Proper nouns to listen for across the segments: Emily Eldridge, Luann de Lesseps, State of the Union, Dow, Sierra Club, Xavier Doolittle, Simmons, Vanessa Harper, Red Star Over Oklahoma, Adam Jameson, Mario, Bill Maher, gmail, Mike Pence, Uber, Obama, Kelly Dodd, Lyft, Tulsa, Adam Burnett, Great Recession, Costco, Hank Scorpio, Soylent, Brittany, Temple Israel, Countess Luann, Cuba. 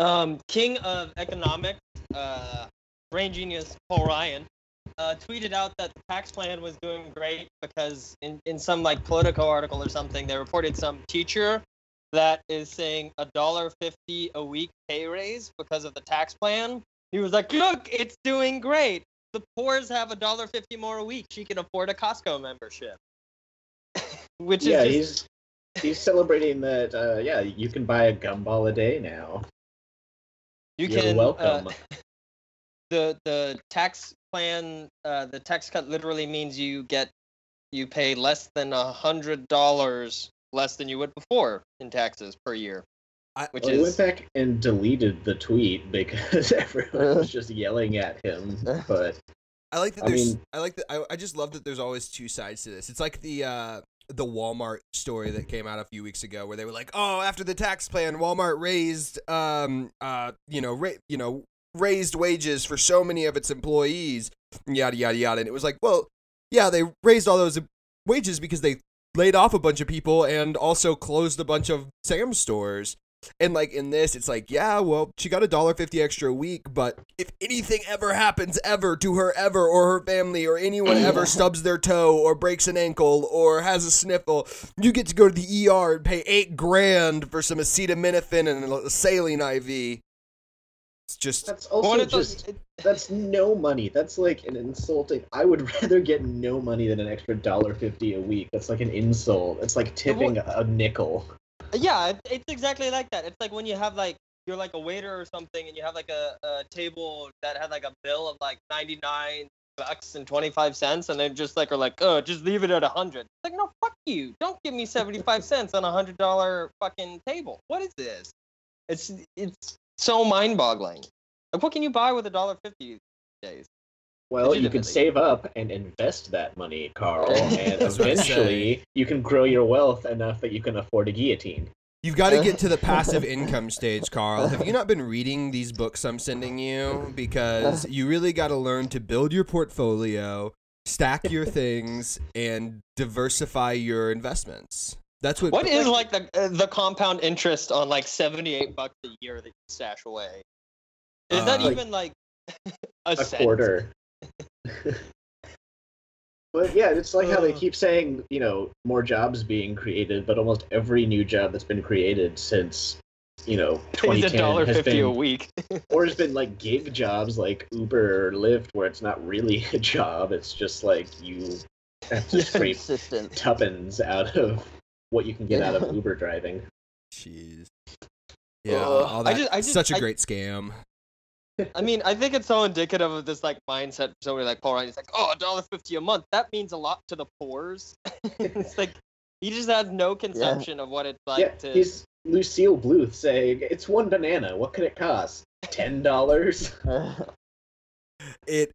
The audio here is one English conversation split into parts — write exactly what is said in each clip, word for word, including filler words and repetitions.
Um, king of economics, uh, brain genius Paul Ryan, uh, tweeted out that the tax plan was doing great because in, in some like Politico article or something, they reported some teacher that is saying a dollar fifty a week pay raise because of the tax plan. He was like, look, it's doing great. The poors have a dollar fifty more a week. She can afford a Costco membership. Which yeah, is just... he's he's celebrating that. Uh, yeah, you can buy a gumball a day now. You You're can welcome. Uh, the the tax plan, uh, the tax cut literally means you get you pay less than a hundred dollars less than you would before in taxes per year. I, which well, is... I went back and deleted the tweet because everyone was just yelling at him. But I like that. There's. I, mean, I like that. I, I just love that. There's always two sides to this. It's like the uh, the Walmart story that came out a few weeks ago, where they were like, "Oh, after the tax plan, Walmart raised, um, uh, you know, ra- you know, raised wages for so many of its employees, yada yada yada." And it was like, well, yeah, they raised all those wages because they laid off a bunch of people and also closed a bunch of Sam's stores. And, like, in this, it's like, yeah, well, she got a dollar fifty extra a week, but if anything ever happens ever to her ever or her family or anyone ever stubs their toe or breaks an ankle or has a sniffle, you get to go to the E R and pay eight grand for some acetaminophen and a saline I V. It's just... That's also just... Those... That's no money. That's, like, an insulting... I would rather get no money than an extra dollar fifty a week. That's, like, an insult. It's like tipping well, a nickel. Yeah, it's exactly like that. It's like when you have, like, you're, like, a waiter or something, and you have, like, a, a table that had, like, a bill of, like, ninety-nine bucks and twenty-five cents, and they just, like, are like, oh, just leave it at one hundred. It's like, no, fuck you. Don't give me seventy-five cents on a one hundred dollars fucking table. What is this? It's it's so mind-boggling. Like, what can you buy with one dollar fifty these days? Well, you can save up and invest that money, Carl, and eventually you can grow your wealth enough that you can afford a guillotine. You've got to get to the passive income stage, Carl. Have you not been reading these books I'm sending you? Because you really got to learn to build your portfolio, stack your things, and diversify your investments. That's what. What is like the uh, the compound interest on like seventy-eight bucks a year that you stash away? Is uh, that even like, like a, a quarter? But yeah, it's like how they keep saying, you know, more jobs being created, but almost every new job that's been created since, you know, twenty ten has been a week, or has been like gig jobs like Uber or Lyft, where it's not really a job; it's just like you have to scrape tuppence out of what you can get yeah. out of Uber driving. Jeez, yeah, uh, all that, I just, I just, such a I, great scam. I mean, I think it's so indicative of this like mindset. Somebody like Paul Ryan is like, "Oh, a dollar fifty a month. That means a lot to the poors." It's like he just has no conception yeah. of what it's like yeah, to. He's Lucille Bluth saying, "It's one banana. What can it cost? Ten dollars." It,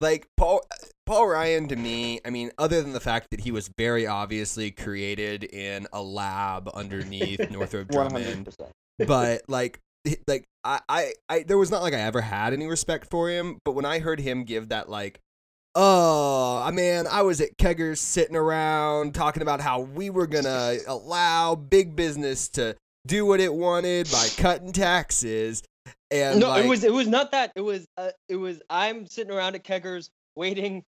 like Paul Paul Ryan to me. I mean, other than the fact that he was very obviously created in a lab underneath Northrop Grumman, but like. Like I, I, I, there was not like I ever had any respect for him, but when I heard him give that like, oh man, I was at Kegger's sitting around talking about how we were gonna allow big business to do what it wanted by cutting taxes, and no, like, it was it was not that it was uh, it was I'm sitting around at Kegger's waiting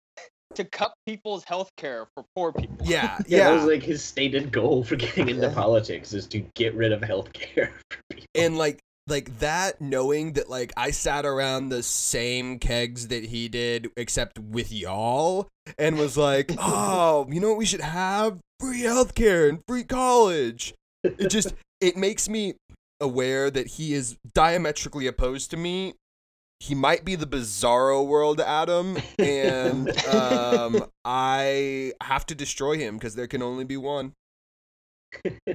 to cut people's health care for poor people. Yeah, yeah, yeah. That was like his stated goal for getting into politics is to get rid of health care for people, and like. Like that, knowing that like I sat around the same kegs that he did, except with y'all, and was like, oh, you know what we should have? Free healthcare and free college. It just, it makes me aware that he is diametrically opposed to me. He might be the bizarro world Adam, and um, I have to destroy him because there can only be one. You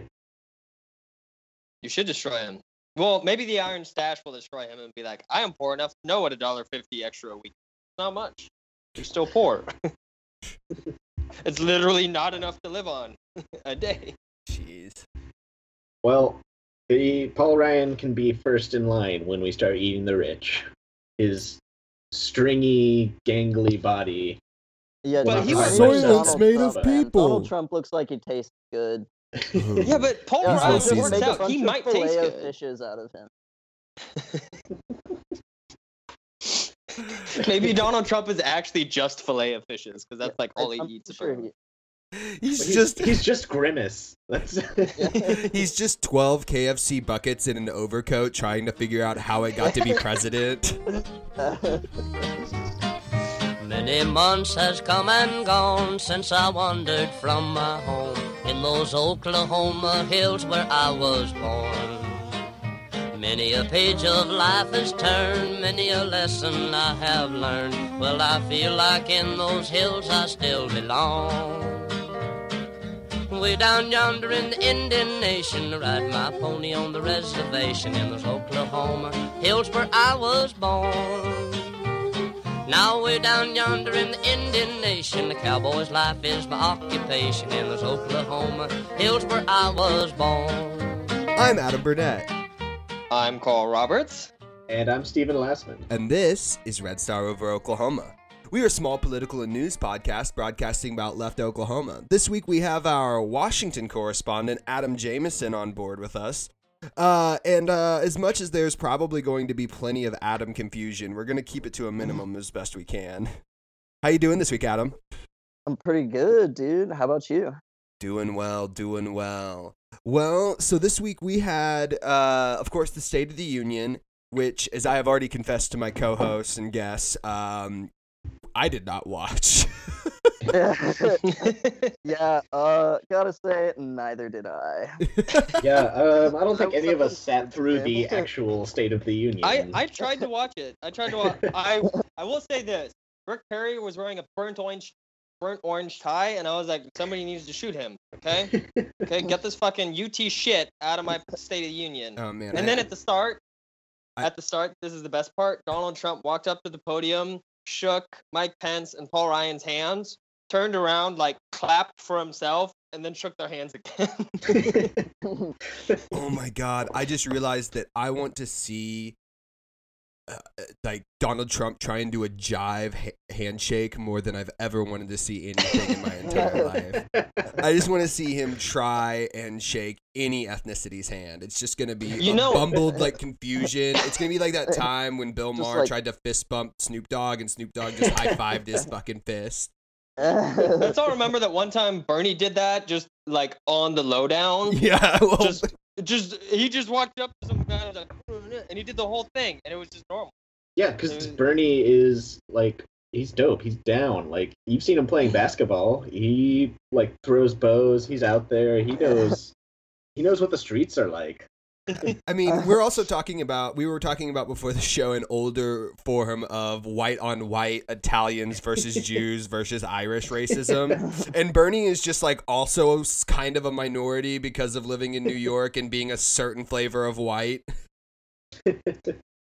should destroy him. Well, maybe the Iron Stash will destroy him and be like, I am poor enough to know what a dollar fifty extra a week is. Not much. You're still poor. It's literally not enough to live on a day. Jeez. Well, the Paul Ryan can be first in line when we start eating the rich. His stringy, gangly body. Yeah, but he was soylent made of people. Donald Trump looks like he tastes good. Yeah, but Paul Ryan works out. He might taste good. Fishes out of him. Maybe Donald Trump is actually just filet of fishes, because that's yeah, like all I'm he eats. Sure he... He's, he's just he's just Grimace. That's... he's just twelve K F C buckets in an overcoat, trying to figure out how it got to be president. Many months has come and gone since I wandered from my home in those Oklahoma hills where I was born. Many a page of life has turned, many a lesson I have learned. Well, I feel like in those hills I still belong. Way down yonder in the Indian Nation, I ride my pony on the reservation in those Oklahoma hills where I was born. Now way down yonder in the Indian Nation, the cowboy's life is my occupation in those Oklahoma hills where I was born. I'm Adam Burnett. I'm Carl Roberts. And I'm Stephen Lastman. And this is Red Star Over Oklahoma. We are a small political and news podcast broadcasting about left Oklahoma. This week we have our Washington correspondent, Adam Jameson, on board with us. Uh, and uh, as much as there's probably going to be plenty of Adam confusion, we're going to keep it to a minimum as best we can. How you doing this week, Adam? I'm pretty good, dude. How about you? Doing well, doing well. Well, so this week we had, uh, of course, the State of the Union, which, as I have already confessed to my co-hosts and guests, um, I did not watch. yeah, uh, gotta say, neither did I. yeah, um, I don't think any of us sat through the actual State of the Union. I, I tried to watch it. I tried to watch I I will say this. Rick Perry was wearing a burnt orange burnt orange tie, and I was like, somebody needs to shoot him, okay? Okay, get this fucking U T shit out of my State of the Union. Oh, man. And I, then at the start, I, at the start, this is the best part, Donald Trump walked up to the podium, shook Mike Pence and Paul Ryan's hands, turned around, like, clapped for himself, and then shook their hands again. Oh, my God. I just realized that I want to see... Uh, like Donald Trump trying to do a jive ha- handshake more than I've ever wanted to see anything in my entire life. I just want to see him try and shake any ethnicity's hand. It's just going to be you a know, bumbled like confusion. It's going to be like that time when Bill Maher like, tried to fist bump Snoop Dogg and Snoop Dogg just high-fived his fucking fist. Let's all remember that one time Bernie did that just like on the lowdown. Yeah. Well, just Just he just walked up to some guy and, like, and he did the whole thing, and it was just normal. Yeah, because Bernie is like he's dope. He's down. Like you've seen him playing basketball. He like throws bows. He's out there. He knows. He knows what the streets are like. I mean, we're also talking about we were talking about before the show an older form of white on white Italians versus Jews versus Irish racism, and Bernie is just like also kind of a minority because of living in New York and being a certain flavor of white.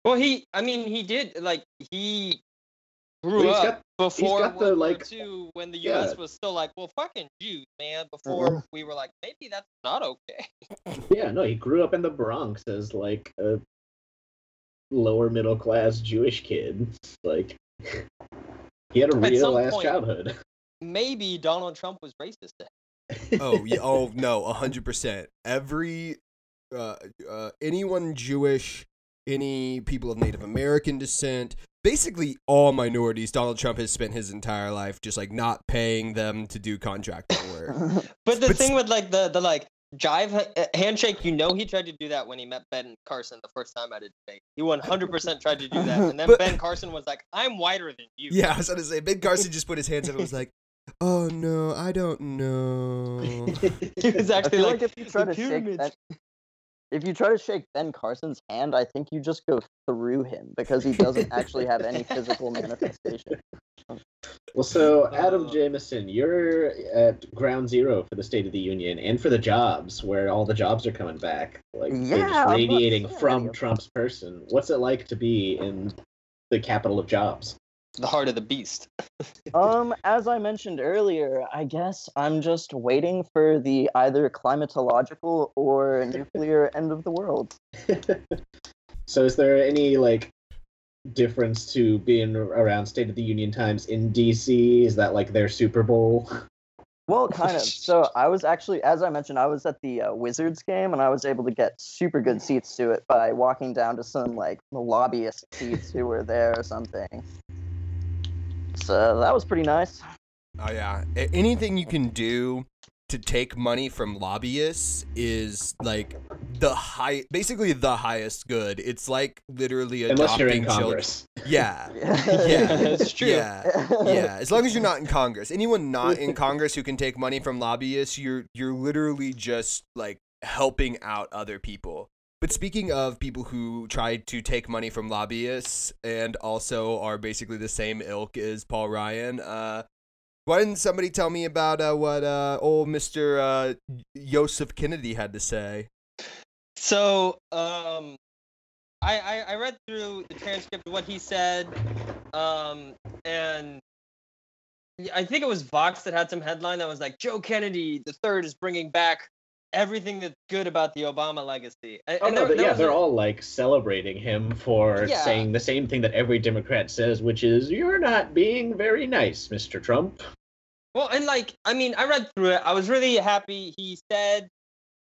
Well, he, I mean, he did like he grew well, up got, before World the, War like, Two when the U S yeah. was still like, well, fucking Jews, man. Before mm-hmm. we were like, maybe that's not okay. Yeah, no, he grew up in the Bronx as, like, a lower-middle-class Jewish kid. Like, he had a real-ass childhood. Maybe Donald Trump was racist then. Oh, yeah, oh, no, one hundred percent. Every, uh, uh, anyone Jewish, any people of Native American descent, basically all minorities, Donald Trump has spent his entire life just, like, not paying them to do contract work. But the but thing with, like, the, the like, jive handshake, you know he tried to do that when he met Ben Carson the first time at a debate. He one hundred percent tried to do that, and then but, Ben Carson was like, I'm whiter than you. Yeah, I was going to say, Ben Carson just put his hands up and was like, oh no, I don't know. He was actually like, like if, you try to shake ben, if you try to shake Ben Carson's hand, I think you just go through him, because he doesn't actually have any physical manifestation. Well, so, Adam Jameson, you're at ground zero for the State of the Union and for the jobs, where all the jobs are coming back. Like, yeah, they're just radiating from Trump's person. What's it like to be in the capital of jobs? The heart of the beast. um, as I mentioned earlier, I guess I'm just waiting for the either climatological or nuclear end of the world. So is there any, like, difference to being around State of the Union times in D C? Is that like their Super Bowl? Well, kind of. So I was actually, as I mentioned, I was at the uh, Wizards game, and I was able to get super good seats to it by walking down to some, like, lobbyist seats who were there or something. So that was pretty nice. Oh, yeah. Anything you can do to take money from lobbyists is, like, the high, basically the highest good. It's like literally adopting Unless you're in children. Congress. Yeah. yeah. Yeah. It's true. Yeah. Yeah. As long as you're not in Congress. Anyone not in Congress who can take money from lobbyists, you're you're literally just like helping out other people. But speaking of people who tried to take money from lobbyists and also are basically the same ilk as Paul Ryan, uh why didn't somebody tell me about uh, what uh, old Mister Uh, Joseph Kennedy had to say? So, um, I, I, I read through the transcript of what he said, um, and I think it was Vox that had some headline that was like, Joe Kennedy the third is bringing back everything that's good about the Obama legacy. And, oh, and no, there, yeah, they're a... all, like, celebrating him for yeah. saying the same thing that every Democrat says, which is, you're not being very nice, Mister Trump. Well, and, like, I mean, I read through it. I was really happy he said...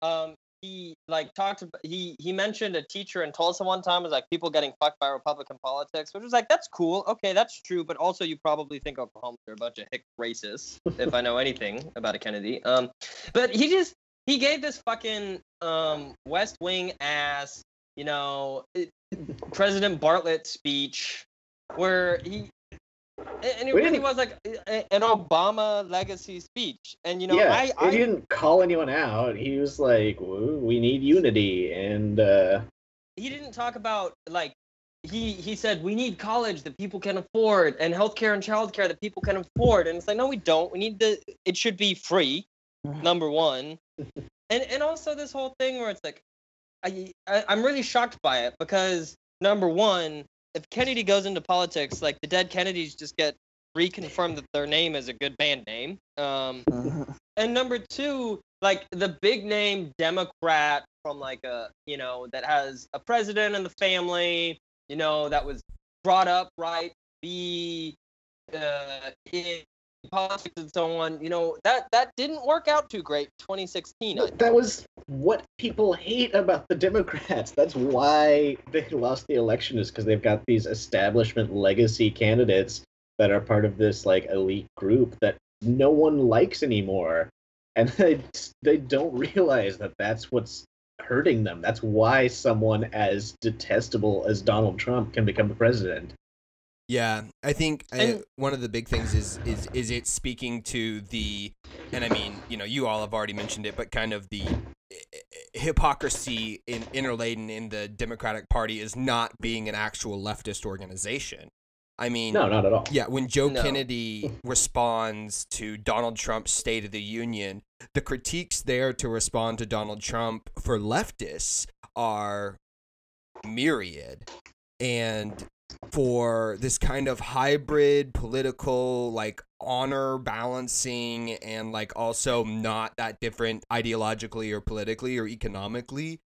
Um, He like talked. He he mentioned a teacher in Tulsa one time was like people getting fucked by Republican politics, which was like that's cool, okay, that's true, but also you probably think Oklahomans are a bunch of hick racists if I know anything about a Kennedy. Um, but he just he gave this fucking um West Wing ass, you know, it, President Bartlett speech where he. And it really was like an Obama legacy speech. And, you know, yeah, I, I... he didn't call anyone out. He was like, we need unity. And uh... he didn't talk about, like, he, he said, we need college that people can afford and healthcare and childcare that people can afford. And it's like, no, we don't. We need the, it should be free, number one. and and also this whole thing where it's like, I, I I'm really shocked by it because, number one, if Kennedy goes into politics, like the dead Kennedys just get reconfirmed that their name is a good band name. Um, and number two, like the big name Democrat from like a, you know, that has a president in the family, you know, that was brought up right, be uh, in politics and so on, you know, that, that didn't work out too great in twenty sixteen. That was what people hate about the Democrats. That's why they lost the election, is because they've got these establishment legacy candidates that are part of this like elite group that no one likes anymore. And they, they don't realize that that's what's hurting them. That's why someone as detestable as Donald Trump can become president. Yeah, I think I, one of the big things is, is is it speaking to the, and I mean, you know, you all have already mentioned it, but kind of the hypocrisy in, interladen in the Democratic Party is not being an actual leftist organization. I mean, no, not at all. Yeah, when Joe no. Kennedy responds to Donald Trump's State of the Union, the critiques there to respond to Donald Trump for leftists are myriad. And for this kind of hybrid political, like, honor balancing and, like, also not that different ideologically or politically or economically,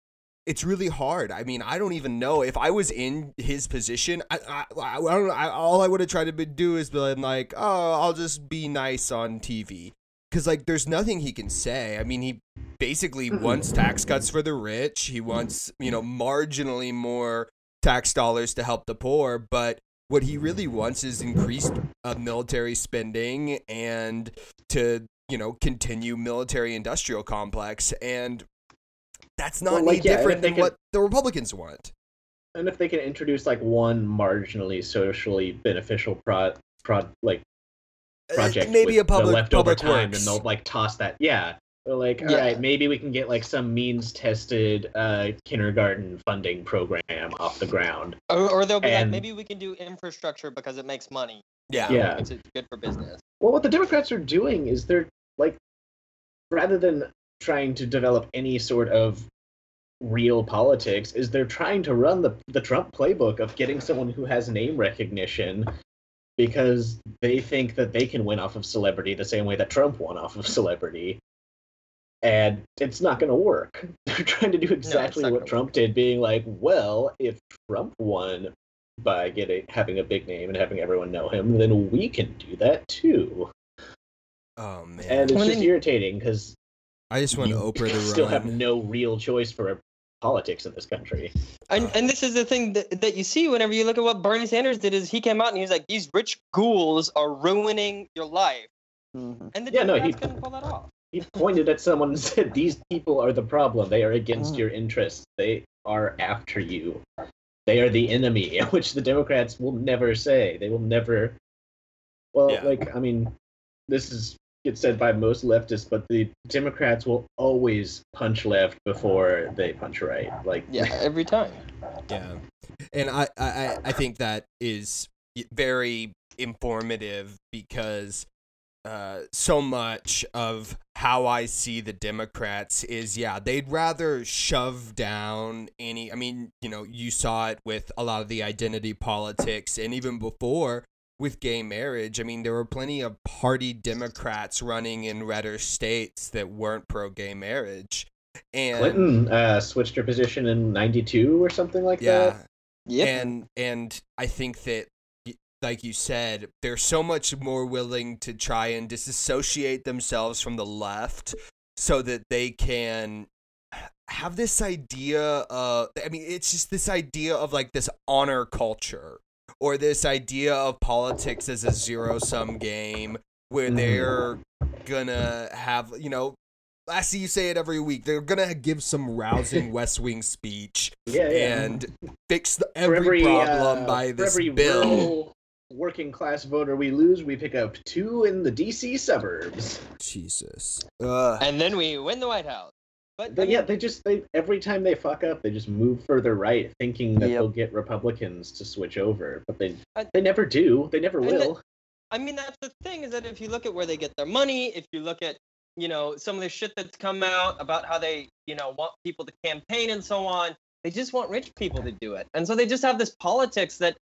it's really hard. I mean, I don't even know. If I was in his position, I I, I don't know. I, all I would have tried to be, do is be like, oh, I'll just be nice on T V. Because, like, there's nothing he can say. I mean, he basically wants tax cuts for the rich. He wants, you know, marginally more tax dollars to help the poor, but what he really wants is increased uh, military spending and to, you know, continue military industrial complex, and that's not well, like, any yeah, different than can, what the Republicans want. And if they can introduce like one marginally socially beneficial pro, pro like project, uh, maybe a public leftover public time, works. And they'll like toss that, yeah. They're like, all yeah. right, maybe we can get like some means-tested uh, kindergarten funding program off the ground. Or, or they'll be and, like, maybe we can do infrastructure because it makes money. Yeah, yeah, it's good for business. Well, what the Democrats are doing is they're like, rather than trying to develop any sort of real politics, is they're trying to run the the Trump playbook of getting someone who has name recognition. Because they think that they can win off of celebrity the same way that Trump won off of celebrity. And it's not going to work. They're trying to do exactly no, what Trump work. did, being like, well, if Trump won by getting having a big name and having everyone know him, then we can do that too. Oh man, and it's just irritating because I just want Oprah to still run. Have no real choice for politics in this country. And uh, and this is the thing that, that you see whenever you look at what Bernie Sanders did is he came out and he was like, these rich ghouls are ruining your life. Mm-hmm. And the yeah, Democrats no, he, couldn't pull that off. He pointed at someone and said, these people are the problem. They are against mm. your interests. They are after you. They are the enemy, which the Democrats will never say. They will never... Well, yeah. like, I mean, this is gets said by most leftists, but the Democrats will always punch left before they punch right. Like, yeah, every time. Yeah. And I, I, I think that is very informative because... Uh, so much of how I see the Democrats is, yeah, they'd rather shove down any, I mean, you know, you saw it with a lot of the identity politics and even before with gay marriage. I mean, there were plenty of party Democrats running in redder states that weren't pro-gay marriage. And Clinton uh, switched her position in ninety-two or something like yeah. that. Yeah. And, and I think that like you said, they're so much more willing to try and disassociate themselves from the left so that they can have this idea of, I mean, it's just this idea of like this honor culture or this idea of politics as a zero-sum game where they're gonna have, you know, I see you say it every week. They're going to give some rousing West Wing speech yeah, yeah. and fix the, every, every problem uh, by this every bill. Working class voter we lose, we pick up two in the D C suburbs. Jesus. Uh, and then we win the White House. But, but I mean, yeah, they just, they every time they fuck up, they just move further right, thinking that yep. they'll get Republicans to switch over. But they I, they never do. They never will. That, I mean, that's the thing is that if you look at where they get their money, if you look at you know, some of the shit that's come out about how they, you know, want people to campaign and so on. They just want rich people to do it. And so they just have this politics that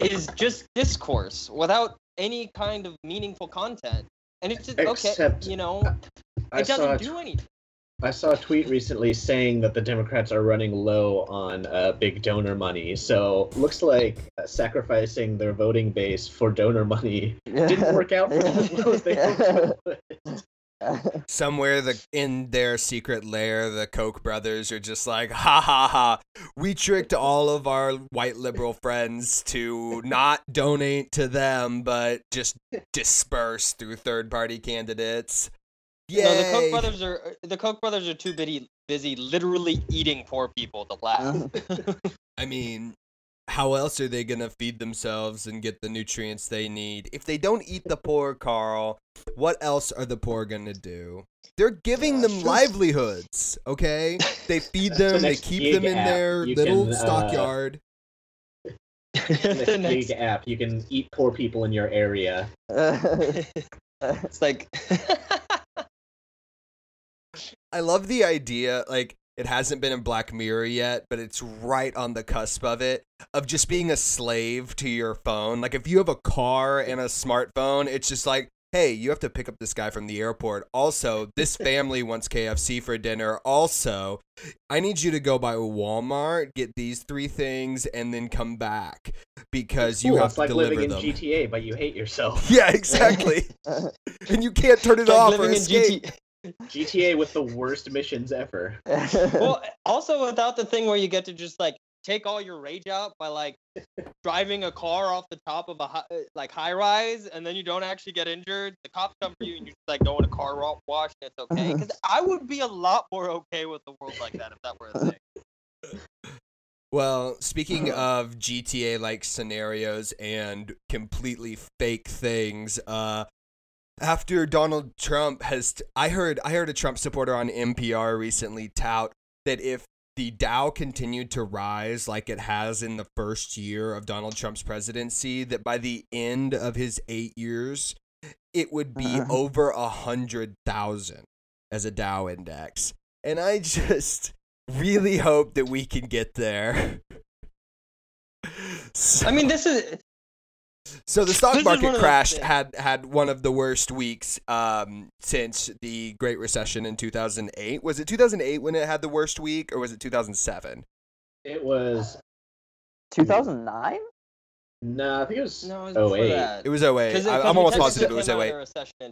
is just discourse without any kind of meaningful content. And it's just, Except, okay, you know, I, I it doesn't do t- anything. I saw a tweet recently saying that the Democrats are running low on uh, big donor money, so looks like uh, sacrificing their voting base for donor money didn't work out for them as well as they hoped it would. Somewhere the, in their secret lair, the Koch brothers are just like, ha ha ha, we tricked all of our white liberal friends to not donate to them, but just disperse through third-party candidates. Yay! No, the Koch brothers are the Koch brothers are too busy, busy literally eating poor people to laugh. I mean, how else are they going to feed themselves and get the nutrients they need? If they don't eat the poor, Carl, what else are the poor going to do? They're giving them livelihoods, okay? They feed them, they keep them in their little stockyard. The next app, you can eat poor people in your area. It's like... I love the idea, like, it hasn't been in Black Mirror yet, but it's right on the cusp of it, of just being a slave to your phone. Like, if you have a car and a smartphone, it's just like, hey, you have to pick up this guy from the airport. Also, this family wants K F C for dinner. Also, I need you to go by Walmart, get these three things, and then come back because you Ooh, have to like deliver them. It's like living in G T A, but you hate yourself. Yeah, exactly. And you can't turn it it's off like or escape. In G T A. G T A with the worst missions ever. Well, also without the thing where you get to just like take all your rage out by like driving a car off the top of a high, like high rise, and then you don't actually get injured. The cops come for you, and you just like go in a car wash, and it's okay. Because I would be a lot more okay with the world like that if that were a thing. Well, speaking of G T A-like scenarios and completely fake things, uh. After Donald Trump has, t- I heard, I heard a Trump supporter on N P R recently tout that if the Dow continued to rise like it has in the first year of Donald Trump's presidency, that by the end of his eight years, it would be uh-huh. over a hundred thousand as a Dow index. And I just really hope that we can get there. So- I mean, this is. So the stock market crash had, had one of the worst weeks um, since the Great Recession in two thousand eight. Was it two thousand eight when it had the worst week, or was it two thousand seven? It was... two thousand nine? No, I think it was no, it was oh eight. That. It was oh eight. It, I'm almost positive it was oh eight.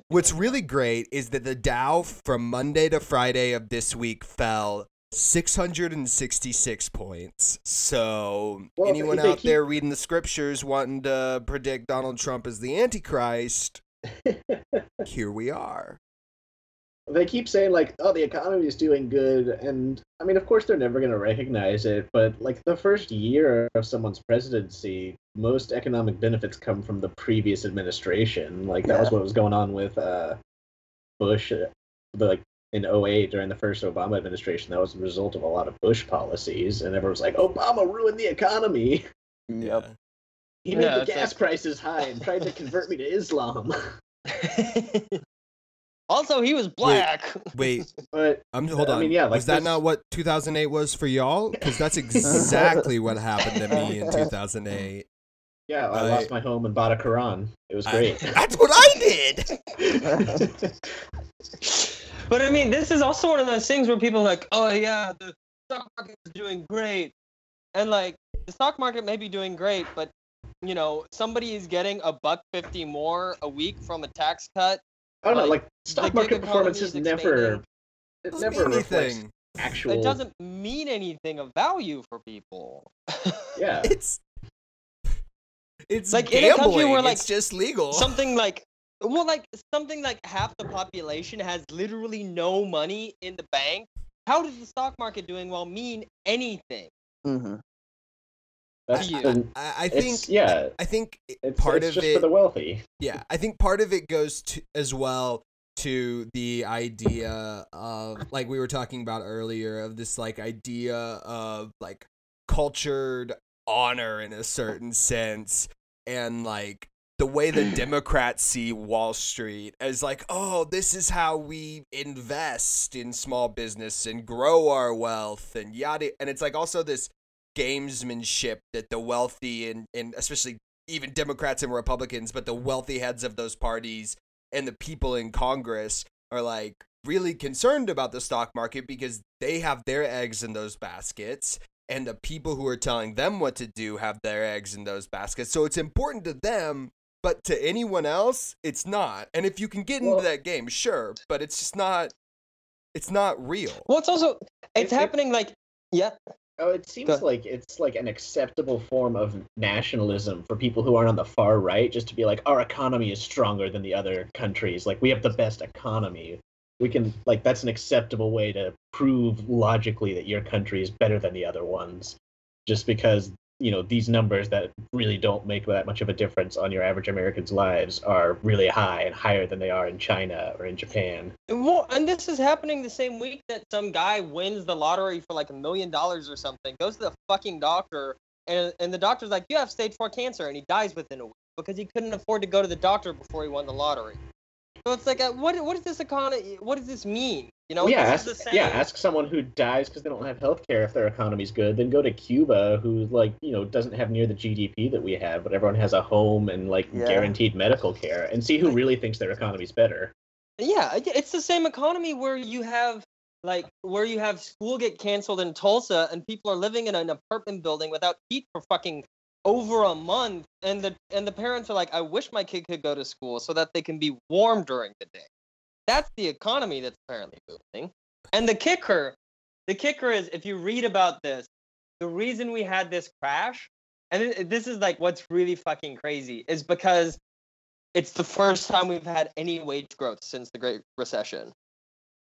What's really great is that the Dow from Monday to Friday of this week fell six hundred sixty-six points. So well, anyone out keep... there reading the scriptures wanting to predict Donald Trump as the Antichrist, here we are. They keep saying, like, oh, the economy is doing good, and, I mean, of course they're never going to recognize it, but, like, the first year of someone's presidency, most economic benefits come from the previous administration. Like, that yeah. was what was going on with uh, Bush, the, like, in oh eight, during the first Obama administration. That was the result of a lot of Bush policies, and everyone was like, Obama ruined the economy! Yep. He made yeah, the gas like... prices high and tried to convert me to Islam. Also, he was black. Wait, wait. But, I'm hold on. I mean, yeah, like was this... that not what two thousand eight was for y'all? Because that's exactly what happened to me in two thousand eight. Yeah, I uh, lost my home and bought a Quran. It was great. I, that's what I did. But I mean, this is also one of those things where people are like, oh yeah, the stock market is doing great, and like the stock market may be doing great, but you know, somebody is getting a buck fifty more a week from a tax cut. I don't like, know, like, stock market performance is never, it never reflects actual... It doesn't mean anything of value for people. Yeah. It's, it's like, gambling, in a where, like, it's just legal. Something like, well, like, something like half the population has literally no money in the bank. How does the stock market doing well mean anything? Mm-hmm. That's I, the, I, I think yeah. I think it's, part it's of just it for the wealthy. Yeah, I think part of it goes to, as well to the idea of like we were talking about earlier of this like idea of like cultured honor in a certain sense and like the way the Democrats see Wall Street as like, oh, this is how we invest in small business and grow our wealth and yada, and it's like also this gamesmanship that the wealthy and, and especially even Democrats and Republicans, but the wealthy heads of those parties and the people in Congress are like really concerned about the stock market because they have their eggs in those baskets and the people who are telling them what to do have their eggs in those baskets. So it's important to them, but to anyone else, it's not. And if you can get into well, that game, sure, but it's just not, it's not real. Well, it's also, it's it, happening it, like, yeah. Oh, it seems like it's like an acceptable form of nationalism for people who aren't on the far right, just to be like, our economy is stronger than the other countries. Like, we have the best economy. We can, like, that's an acceptable way to prove logically that your country is better than the other ones. Just because, you know, these numbers that really don't make that much of a difference on your average American's lives are really high and higher than they are in China or in Japan. Well, and this is happening the same week that some guy wins the lottery for like a million dollars or something, goes to the fucking doctor, and and the doctor's like, you have stage four cancer, and he dies within a week because he couldn't afford to go to the doctor before he won the lottery. So it's like, what what does this economy, what does this mean? You know, well, yeah, ask, yeah, ask someone who dies because they don't have health care if their economy's good. Then go to Cuba, who, like, you know, doesn't have near the G D P that we have, but everyone has a home and, like, yeah. guaranteed medical care, and see who really thinks their economy's better. Yeah, it's the same economy where you have, like, where you have school get canceled in Tulsa, and people are living in an apartment building without heat for fucking over a month, and the and the parents are like, I wish my kid could go to school so that they can be warm during the day. That's the economy that's apparently booming. And the kicker, the kicker is, if you read about this, the reason we had this crash, and this is like what's really fucking crazy, is because it's the first time we've had any wage growth since the Great Recession.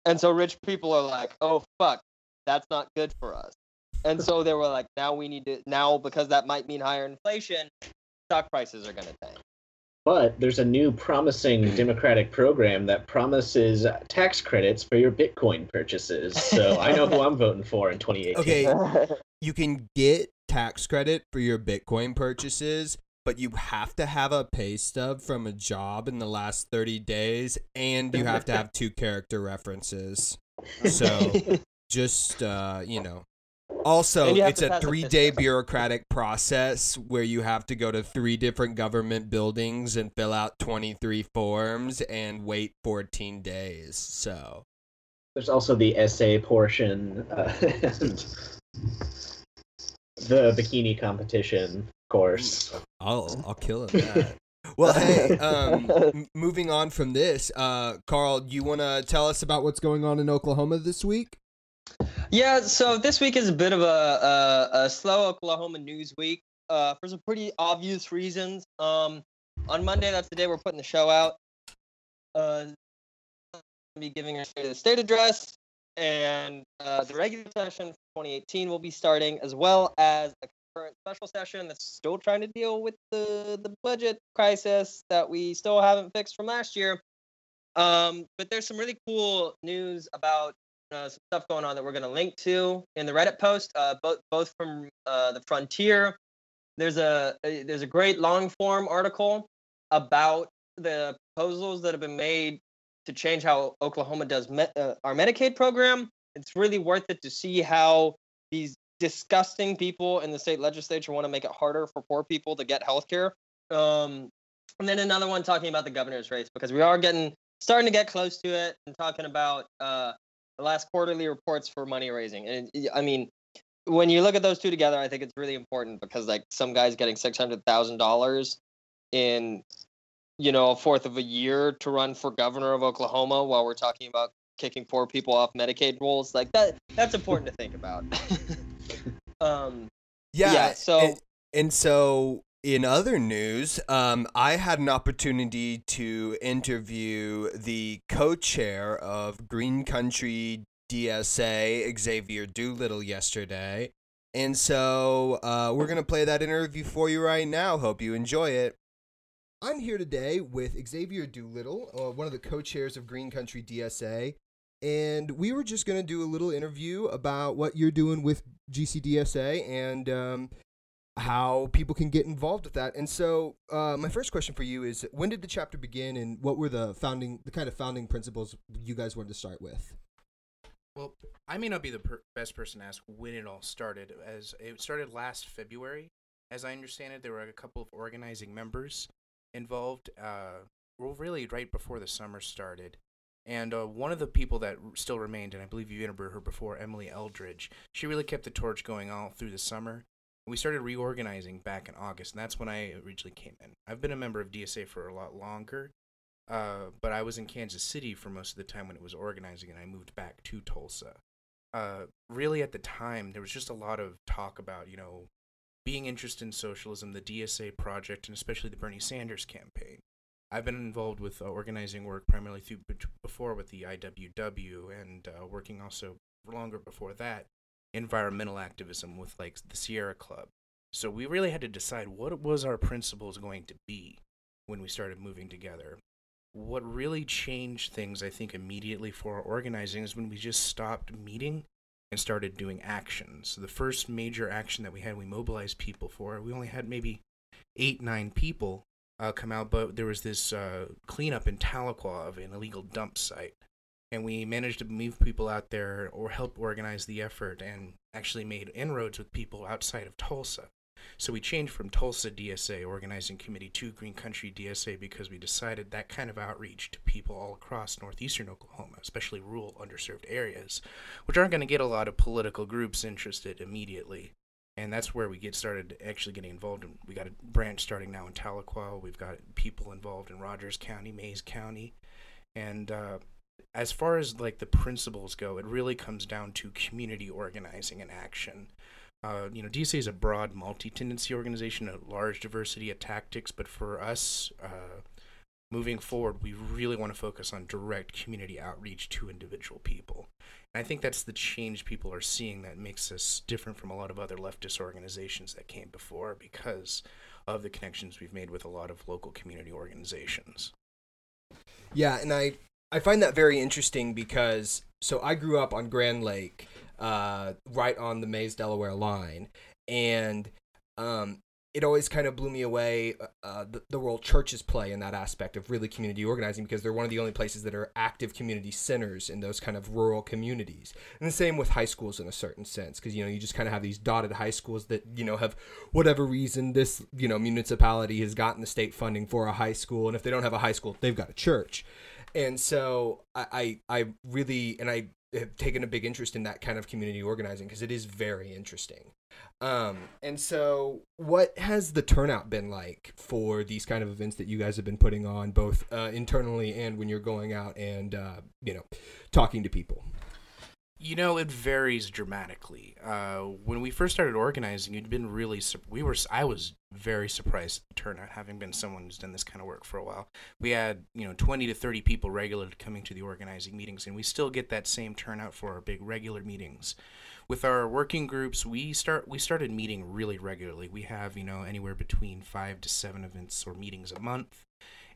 And so rich people are like, oh, fuck, that's not good for us. And so they were like, now we need to, now because that might mean higher inflation, stock prices are going to tank. But there's a new promising Democratic program that promises tax credits for your Bitcoin purchases. So I know who I'm voting for in twenty eighteen. Okay, you can get tax credit for your Bitcoin purchases, but you have to have a pay stub from a job in the last thirty days, and you have to have two character references. So just, uh, you know. Also, it's a three-day bureaucratic process where you have to go to three different government buildings and fill out twenty-three forms and wait fourteen days. So, there's also the essay portion, uh, the bikini competition. course. I'll I'll kill him. Well, hey, um, moving on from this, uh, Carl, do you want to tell us about what's going on in Oklahoma this week? Yeah, so this week is a bit of a, a, a slow Oklahoma news week uh, for some pretty obvious reasons. Um, on Monday, that's the day we're putting the show out. Uh, we'll be giving the state address, and uh, the regular session for twenty eighteen will be starting, as well as a current special session that's still trying to deal with the, the budget crisis that we still haven't fixed from last year. Um, but there's some really cool news about Uh, some stuff going on that we're going to link to in the Reddit post, uh, both both from uh, the Frontier. There's a, a there's a great long form article about the proposals that have been made to change how Oklahoma does me- uh, our Medicaid program. It's really worth it to see how these disgusting people in the state legislature want to make it harder for poor people to get health care. Um, and then another one talking about the governor's race, because we are getting starting to get close to it, and talking about uh, the last quarterly reports for money raising. And I mean, when you look at those two together, I think it's really important, because like some guy's getting six hundred thousand dollars in, you know, a fourth of a year to run for governor of Oklahoma while we're talking about kicking poor people off Medicaid rolls. Like that, that's important to think about. um, yeah, yeah. So, and, and so in other news, um, I had an opportunity to interview the co-chair of Green Country D S A, Xavier Doolittle, yesterday. And so uh, we're going to play that interview for you right now. Hope you enjoy it. I'm here today with Xavier Doolittle, uh, one of the co-chairs of Green Country D S A. And we were just going to do a little interview about what you're doing with G C D S A and um, how people can get involved with that. And so uh, my first question for you is, when did the chapter begin, and what were the founding, the kind of founding principles you guys wanted to start with? Well, I may not be the per- best person to ask when it all started, as it started last February. As I understand it, there were a couple of organizing members involved, uh, well, really right before the summer started. And uh, one of the people that still remained, and I believe you interviewed her before, Emily Eldridge, she really kept the torch going all through the summer. We started reorganizing back in August, and that's when I originally came in. I've been a member of D S A for a lot longer, uh, but I was in Kansas City for most of the time when it was organizing, and I moved back to Tulsa. Uh, really, at the time, there was just a lot of talk about, you know, being interested in socialism, the D S A project, and especially the Bernie Sanders campaign. I've been involved with uh, organizing work primarily through before with the I W W, and uh, working also longer before that, environmental activism with like the Sierra Club. So we really had to decide what was our principles going to be when we started moving together. What really changed things, I think, immediately for our organizing is when we just stopped meeting and started doing actions. So the first major action that we had, we mobilized people for. We only had maybe eight, nine people uh, come out, but there was this uh, cleanup in Tahlequah of an illegal dump site. And we managed to move people out there or help organize the effort, and actually made inroads with people outside of Tulsa. So we changed from Tulsa D S A Organizing Committee to Green Country D S A, because we decided that kind of outreach to people all across northeastern Oklahoma, especially rural underserved areas, which aren't going to get a lot of political groups interested immediately. And that's where we get started actually getting involved. We got a branch starting now in Tahlequah. We've got people involved in Rogers County, Mays County, and uh, as far as like the principles go, it really comes down to community organizing and action. Uh, you know, D S A is a broad, multi-tendency organization, a large diversity of tactics. But for us, uh, moving forward, we really want to focus on direct community outreach to individual people. And I think that's the change people are seeing that makes us different from a lot of other leftist organizations that came before, because of the connections we've made with a lot of local community organizations. Yeah, and I... I find that very interesting because, so I grew up on Grand Lake, uh, right on the Mays-Delaware line, and um, it always kind of blew me away, uh, the, the role churches play in that aspect of really community organizing, because they're one of the only places that are active community centers in those kind of rural communities. And the same with high schools in a certain sense, because, you know, you just kind of have these dotted high schools that, you know, have whatever reason this, you know, municipality has gotten the state funding for a high school, and if they don't have a high school, they've got a church. And so I, I, I really, and I have taken a big interest in that kind of community organizing, because it is very interesting. Um, and so what has the turnout been like for these kind of events that you guys have been putting on, both uh, internally and when you're going out and, uh, you know, talking to people? You know, it varies dramatically. Uh, when we first started organizing, it'd been really, we were, I was very surprised at the turnout, having been someone who's done this kind of work for a while. We had, you know, twenty to thirty people regularly coming to the organizing meetings, and we still get that same turnout for our big regular meetings. With our working groups, we start, we started meeting really regularly. We have, you know, anywhere between five to seven events or meetings a month.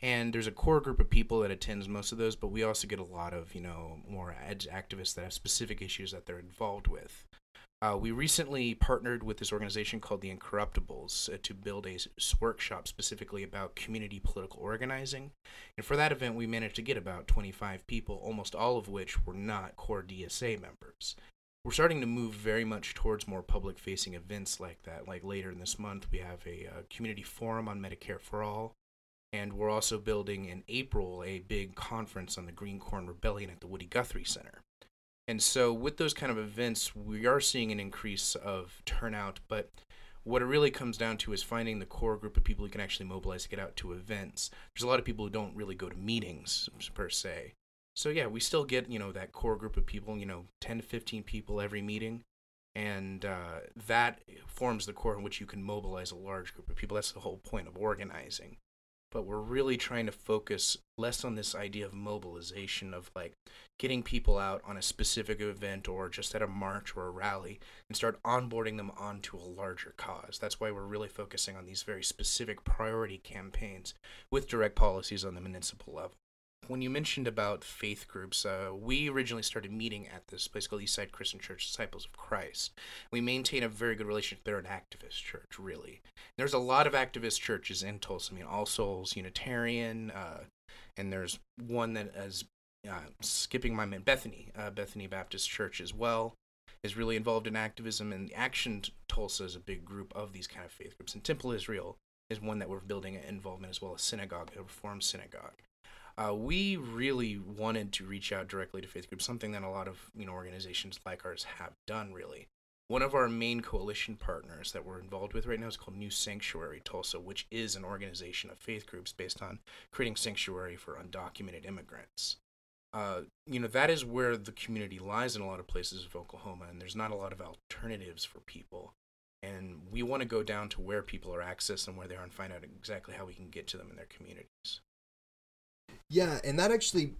And there's a core group of people that attends most of those, but we also get a lot of, you know, more edge activists that have specific issues that they're involved with. Uh, we recently partnered with this organization called the Incorruptibles uh, to build a workshop specifically about community political organizing. And for that event, we managed to get about twenty-five people, almost all of which were not core D S A members. We're starting to move very much towards more public-facing events like that. Like later in this month, we have a, a community forum on Medicare for All. And we're also building in April a big conference on the Green Corn Rebellion at the Woody Guthrie Center. And so with those kind of events, we are seeing an increase of turnout. But what it really comes down to is finding the core group of people who can actually mobilize to get out to events. There's a lot of people who don't really go to meetings, per se. So, yeah, we still get, you know, that core group of people, you know, ten to fifteen people every meeting. And uh, that forms the core in which you can mobilize a large group of people. That's the whole point of organizing. But we're really trying to focus less on this idea of mobilization, of like getting people out on a specific event or just at a march or a rally and start onboarding them onto a larger cause. That's why we're really focusing on these very specific priority campaigns with direct policies on the municipal level. When you mentioned about faith groups, uh, we originally started meeting at this place called Eastside Christian Church, Disciples of Christ. We maintain a very good relationship. They're an activist church, really. And there's a lot of activist churches in Tulsa. I mean, All Souls, Unitarian, uh, and there's one that is uh, skipping my mind, Bethany, uh, Bethany Baptist Church as well, is really involved in activism. And Action Tulsa is a big group of these kind of faith groups. And Temple Israel is one that we're building an involvement as well as synagogue, a Reformed synagogue. Uh, we really wanted to reach out directly to faith groups, something that a lot of you know organizations like ours have done, really. One of our main coalition partners that we're involved with right now is called New Sanctuary Tulsa, which is an organization of faith groups based on creating sanctuary for undocumented immigrants. Uh, you know, that is where the community lies in a lot of places of Oklahoma, and there's not a lot of alternatives for people. And we want to go down to where people are accessed and where they are and find out exactly how we can get to them in their communities. Yeah, and that actually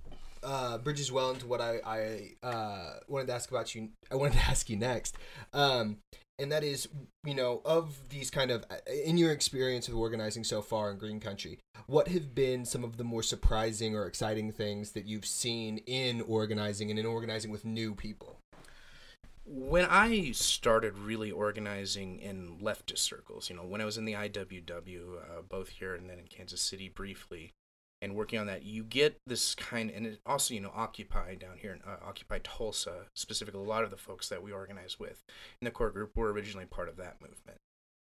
uh, bridges well into what I, I uh, wanted to ask about you. I wanted to ask you next, um, and that is, you know, of these kind of, in your experience of organizing so far in Green Country, what have been some of the more surprising or exciting things that you've seen in organizing and in organizing with new people? When I started really organizing in leftist circles, you know, when I was in the I W W, uh, both here and then in Kansas City briefly, and working on that, you get this kind, and it also, you know, Occupy down here, in, uh, Occupy Tulsa, specifically a lot of the folks that we organize with in the core group were originally part of that movement.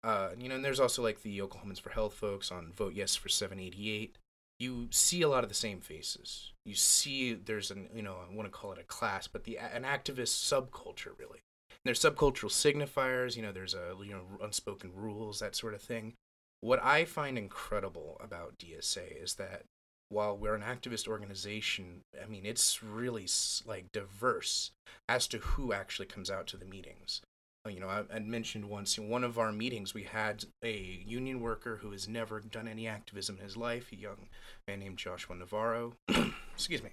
Uh, you know, and there's also like the Oklahomans for Health folks on Vote Yes for seven eighty-eight. You see a lot of the same faces. You see there's an, you know, I want to call it a class, but the an activist subculture, really. And there's subcultural signifiers, you know, there's a, you know, unspoken rules, that sort of thing. What I find incredible about D S A is that while we're an activist organization, I mean, it's really like diverse as to who actually comes out to the meetings. You know, I, I mentioned once in one of our meetings, we had a union worker who has never done any activism in his life, a young man named Joshua Navarro. Excuse me.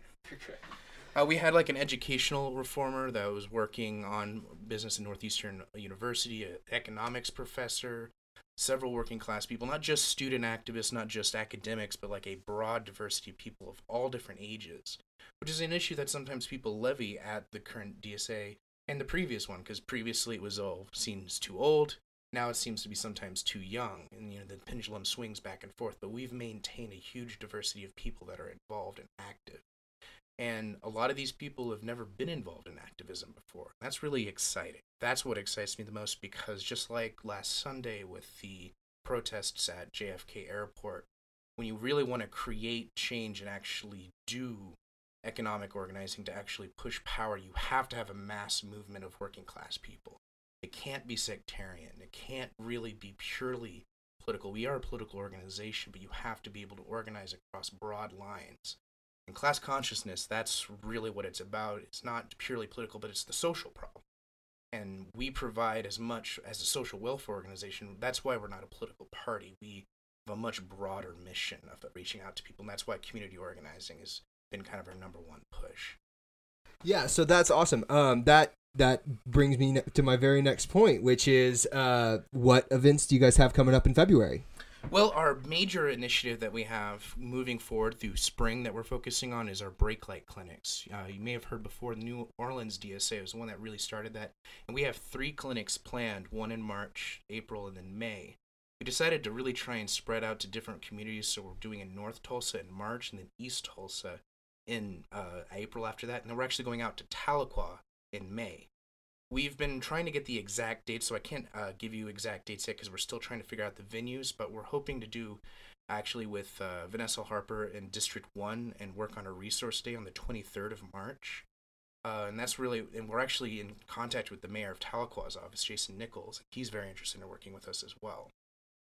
Uh, we had like an educational reformer that was working on business in Northeastern University, an economics professor, several working class people, not just student activists, not just academics, but like a broad diversity of people of all different ages, which is an issue that sometimes people levy at the current D S A and the previous one, because previously it was, oh, seems too old. Now it seems to be sometimes too young, and you know the pendulum swings back and forth, but we've maintained a huge diversity of people that are involved and active. And a lot of these people have never been involved in activism before. That's really exciting. That's what excites me the most, because just like last Sunday with the protests at J F K Airport, when you really want to create change and actually do economic organizing to actually push power, you have to have a mass movement of working class people. It can't be sectarian. It can't really be purely political. We are a political organization, but you have to be able to organize across broad lines. And class consciousness, that's really what it's about. It's not purely political, but it's the social problem. And we provide as much as a social welfare organization. That's why we're not a political party. We have a much broader mission of reaching out to people. And that's why community organizing has been kind of our number one push. Yeah, so that's awesome. Um, that that brings me ne- to my very next point, which is uh, what events do you guys have coming up in February? Well, our major initiative that we have moving forward through spring that we're focusing on is our brake light clinics. Uh, you may have heard before, the New Orleans D S A was the one that really started that. And we have three clinics planned, one in March, April, and then May. We decided to really try and spread out to different communities, so we're doing in North Tulsa in March and then East Tulsa in uh, April after that. And then we're actually going out to Tahlequah in May. We've been trying to get the exact dates, so I can't uh, give you exact dates yet because we're still trying to figure out the venues, but we're hoping to do actually with uh, Vanessa Harper in District one and work on a resource day on the twenty-third of March. Uh, and that's really, and we're actually in contact with the mayor of Tahlequah's office, Jason Nichols. He's very interested in working with us as well.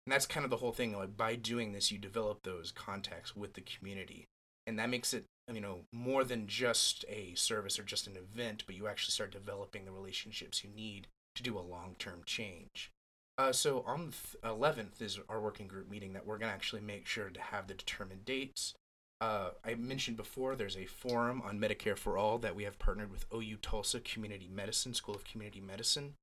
And that's kind of the whole thing. Like, by doing this, you develop those contacts with the community. And that makes it, you know, more than just a service or just an event, but you actually start developing the relationships you need to do a long-term change. Uh, so on the eleventh is our working group meeting that we're going to actually make sure to have the determined dates. Uh, I mentioned before there's a forum on Medicare for All that we have partnered with O U Tulsa Community Medicine, School of Community Medicine.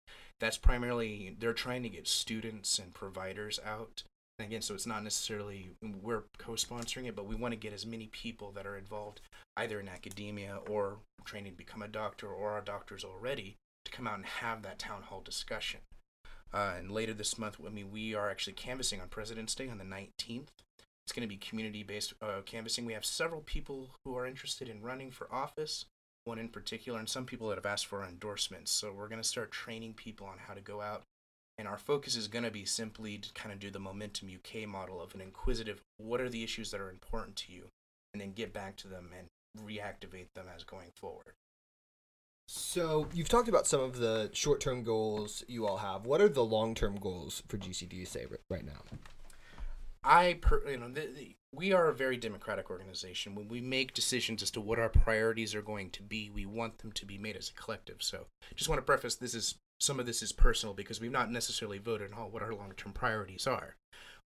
That's primarily, they're trying to get students and providers out. And again, so it's not necessarily we're co-sponsoring it, but we want to get as many people that are involved either in academia or training to become a doctor or are doctors already to come out and have that town hall discussion. Uh, and later this month, I mean, we are actually canvassing on President's Day on the nineteenth. It's going to be community-based uh, canvassing. We have several people who are interested in running for office, one in particular, and some people that have asked for endorsements. So we're going to start training people on how to go out. And our focus is going to be simply to kind of do the Momentum U K model of an inquisitive, what are the issues that are important to you, and then get back to them and reactivate them as going forward. So you've talked about some of the short-term goals you all have. What are the long-term goals for G C D S A right now? I, per, you know, the, the, we are a very democratic organization. When we make decisions as to what our priorities are going to be, we want them to be made as a collective. So just want to preface, this is some of this is personal because we've not necessarily voted on what our long-term priorities are.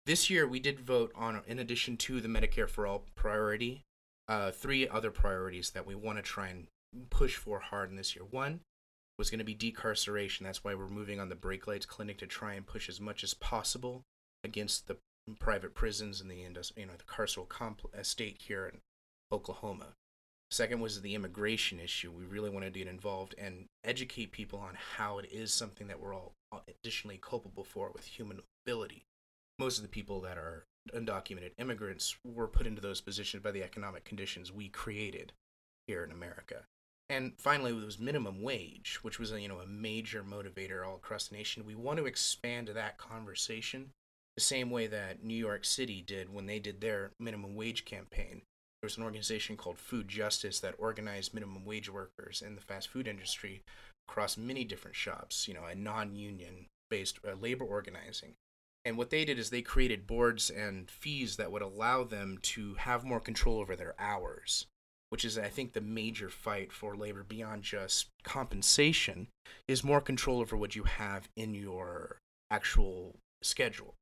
This year, we did vote on, in addition to the Medicare for All priority, uh, three other priorities that we want to try and push for hard in this year. One was going to be decarceration. That's why we're moving on the Brake Lights Clinic to try and push as much as possible against the private prisons and the, you know, the carceral compl- estate here in Oklahoma. Second was the immigration issue. We really want to get involved and educate people on how it is something that we're all additionally culpable for with human mobility. Most of the people that are undocumented immigrants were put into those positions by the economic conditions we created here in America. And finally, it was minimum wage, which was a, you know, a major motivator all across the nation. We want to expand that conversation the same way that New York City did when they did their minimum wage campaign. There was an organization called Food Justice that organized minimum wage workers in the fast food industry across many different shops, you know, a non-union based uh, labor organizing. And what they did is they created boards and fees that would allow them to have more control over their hours, which is, I think, the major fight for labor beyond just compensation is more control over what you have in your actual schedule.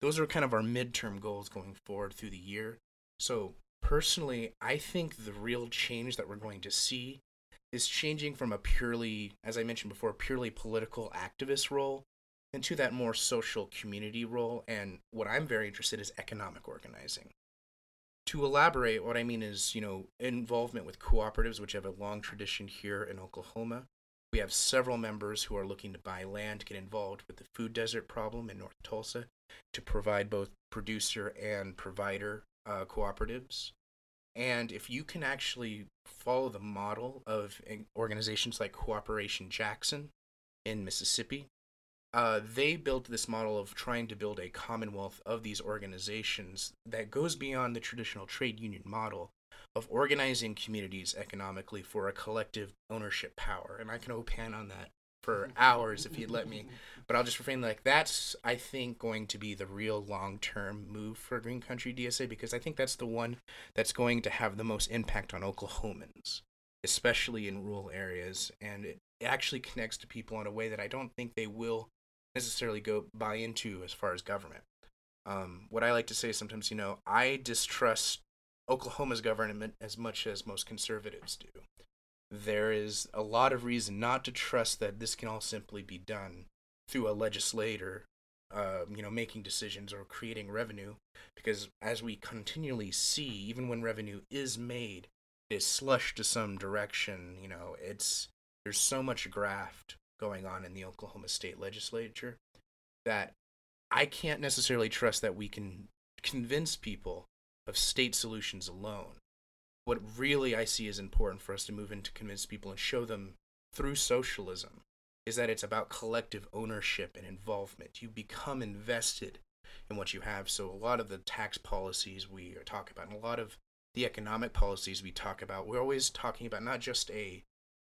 Those are kind of our midterm goals going forward through the year. So personally, I think the real change that we're going to see is changing from a purely, as I mentioned before, purely political activist role into that more social community role. And what I'm very interested in is economic organizing. To elaborate, what I mean is, you know, involvement with cooperatives, which have a long tradition here in Oklahoma. We have several members who are looking to buy land, get involved with the food desert problem in North Tulsa, to provide both producer and provider uh, cooperatives. And if you can actually follow the model of organizations like Cooperation Jackson in Mississippi, uh, they built this model of trying to build a commonwealth of these organizations that goes beyond the traditional trade union model of organizing communities economically for a collective ownership power. And I can opine on that for hours if he'd let me. But I'll just refrain. Like, that's, I think, going to be the real long-term move for Green Country D S A, because I think that's the one that's going to have the most impact on Oklahomans, especially in rural areas. And it actually connects to people in a way that I don't think they will necessarily go buy into as far as government. Um, what I like to say sometimes, you know, I distrust Oklahoma's government as much as most conservatives do. There is a lot of reason not to trust that this can all simply be done through a legislator, uh, you know, making decisions or creating revenue, because as we continually see, even when revenue is made, it is slushed to some direction. You know, it's there's so much graft going on in the Oklahoma state legislature that I can't necessarily trust that we can convince people of state solutions alone. What really I see is important for us to move in to convince people and show them through socialism is that it's about collective ownership and involvement. You become invested in what you have. So a lot of the tax policies we are talking about and a lot of the economic policies we talk about, we're always talking about not just a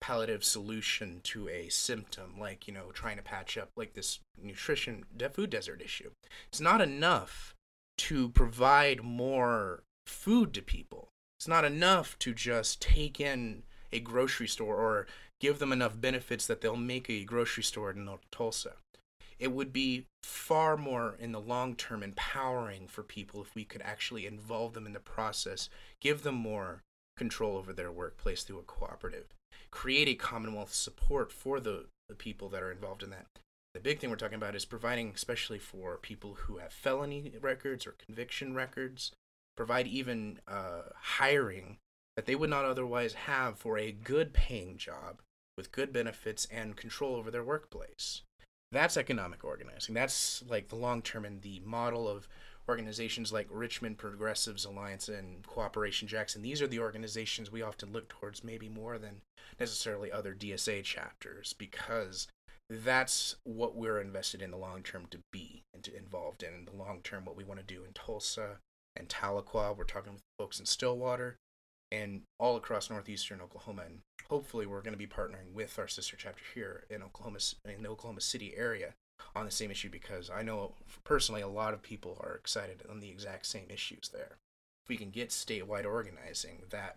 palliative solution to a symptom, like, you know, trying to patch up like this nutrition food desert issue. It's not enough to provide more food to people. It's not enough to just take in a grocery store or give them enough benefits that they'll make a grocery store in Tulsa. It would be far more in the long term empowering for people if we could actually involve them in the process, give them more control over their workplace through a cooperative, create a commonwealth support for the, the people that are involved in that. The big thing we're talking about is providing, especially for people who have felony records or conviction records, provide even uh, hiring that they would not otherwise have for a good paying job with good benefits and control over their workplace. That's economic organizing. That's like the long term and the model of organizations like Richmond Progressives Alliance and Cooperation Jackson. These are the organizations we often look towards, maybe more than necessarily other D S A chapters, because that's what we're invested in the long term to be and to involved in, in the long term what we want to do in Tulsa and Tahlequah. We're talking with folks in Stillwater and all across northeastern Oklahoma, and hopefully we're going to be partnering with our sister chapter here in Oklahoma, in the Oklahoma City area, on the same issue, because I know personally a lot of people are excited on the exact same issues there. If we can get statewide organizing, that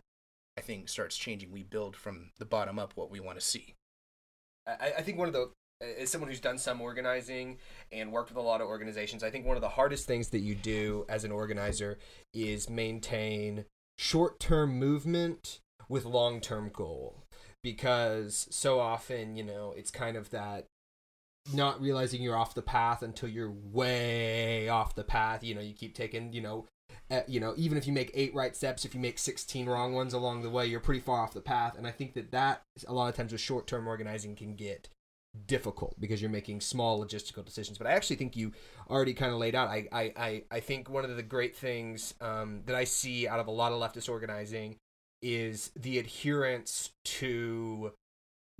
I think starts changing. We build from the bottom up what we want to see. I, I think one of the, as someone who's done some organizing and worked with a lot of organizations, I think one of the hardest things that you do as an organizer is maintain short-term movement with long-term goal, because so often, you know, it's kind of that not realizing you're off the path until you're way off the path. You know, you keep taking, you know, uh, you know, even if you make eight right steps, if you make sixteen wrong ones along the way, you're pretty far off the path. And I think that that a lot of times with short-term organizing can get difficult because you're making small logistical decisions. But I actually think you already kind of laid out. I, I, I, I think one of the great things um, that I see out of a lot of leftist organizing is the adherence to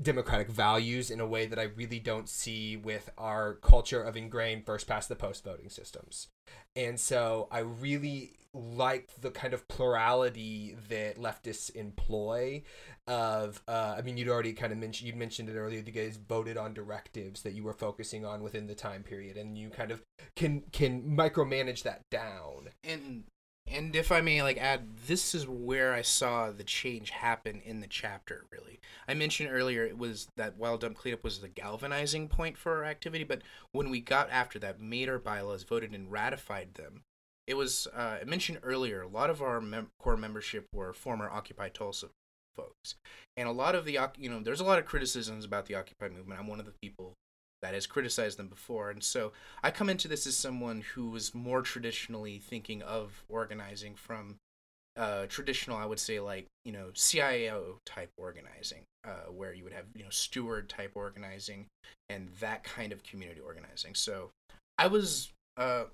democratic values in a way that I really don't see with our culture of ingrained first past the post voting systems. And so I really like the kind of plurality that leftists employ of, uh, I mean, you'd already kind of mentioned, you'd mentioned it earlier, you guys voted on directives that you were focusing on within the time period, and you kind of can, can micromanage that down. And, And if I may, like, add, this is where I saw the change happen in the chapter, really. I mentioned earlier it was that wild dump cleanup was the galvanizing point for our activity, but when we got after that, made our bylaws, voted, and ratified them, it was, uh, I mentioned earlier, a lot of our mem- core membership were former Occupy Tulsa folks. And a lot of the, you know, there's a lot of criticisms about the Occupy movement. I'm one of the people that has criticized them before. And so I come into this as someone who was more traditionally thinking of organizing from uh, traditional, I would say, like, you know, C I O type organizing, uh, where you would have, you know, steward type organizing and that kind of community organizing. So I was uh,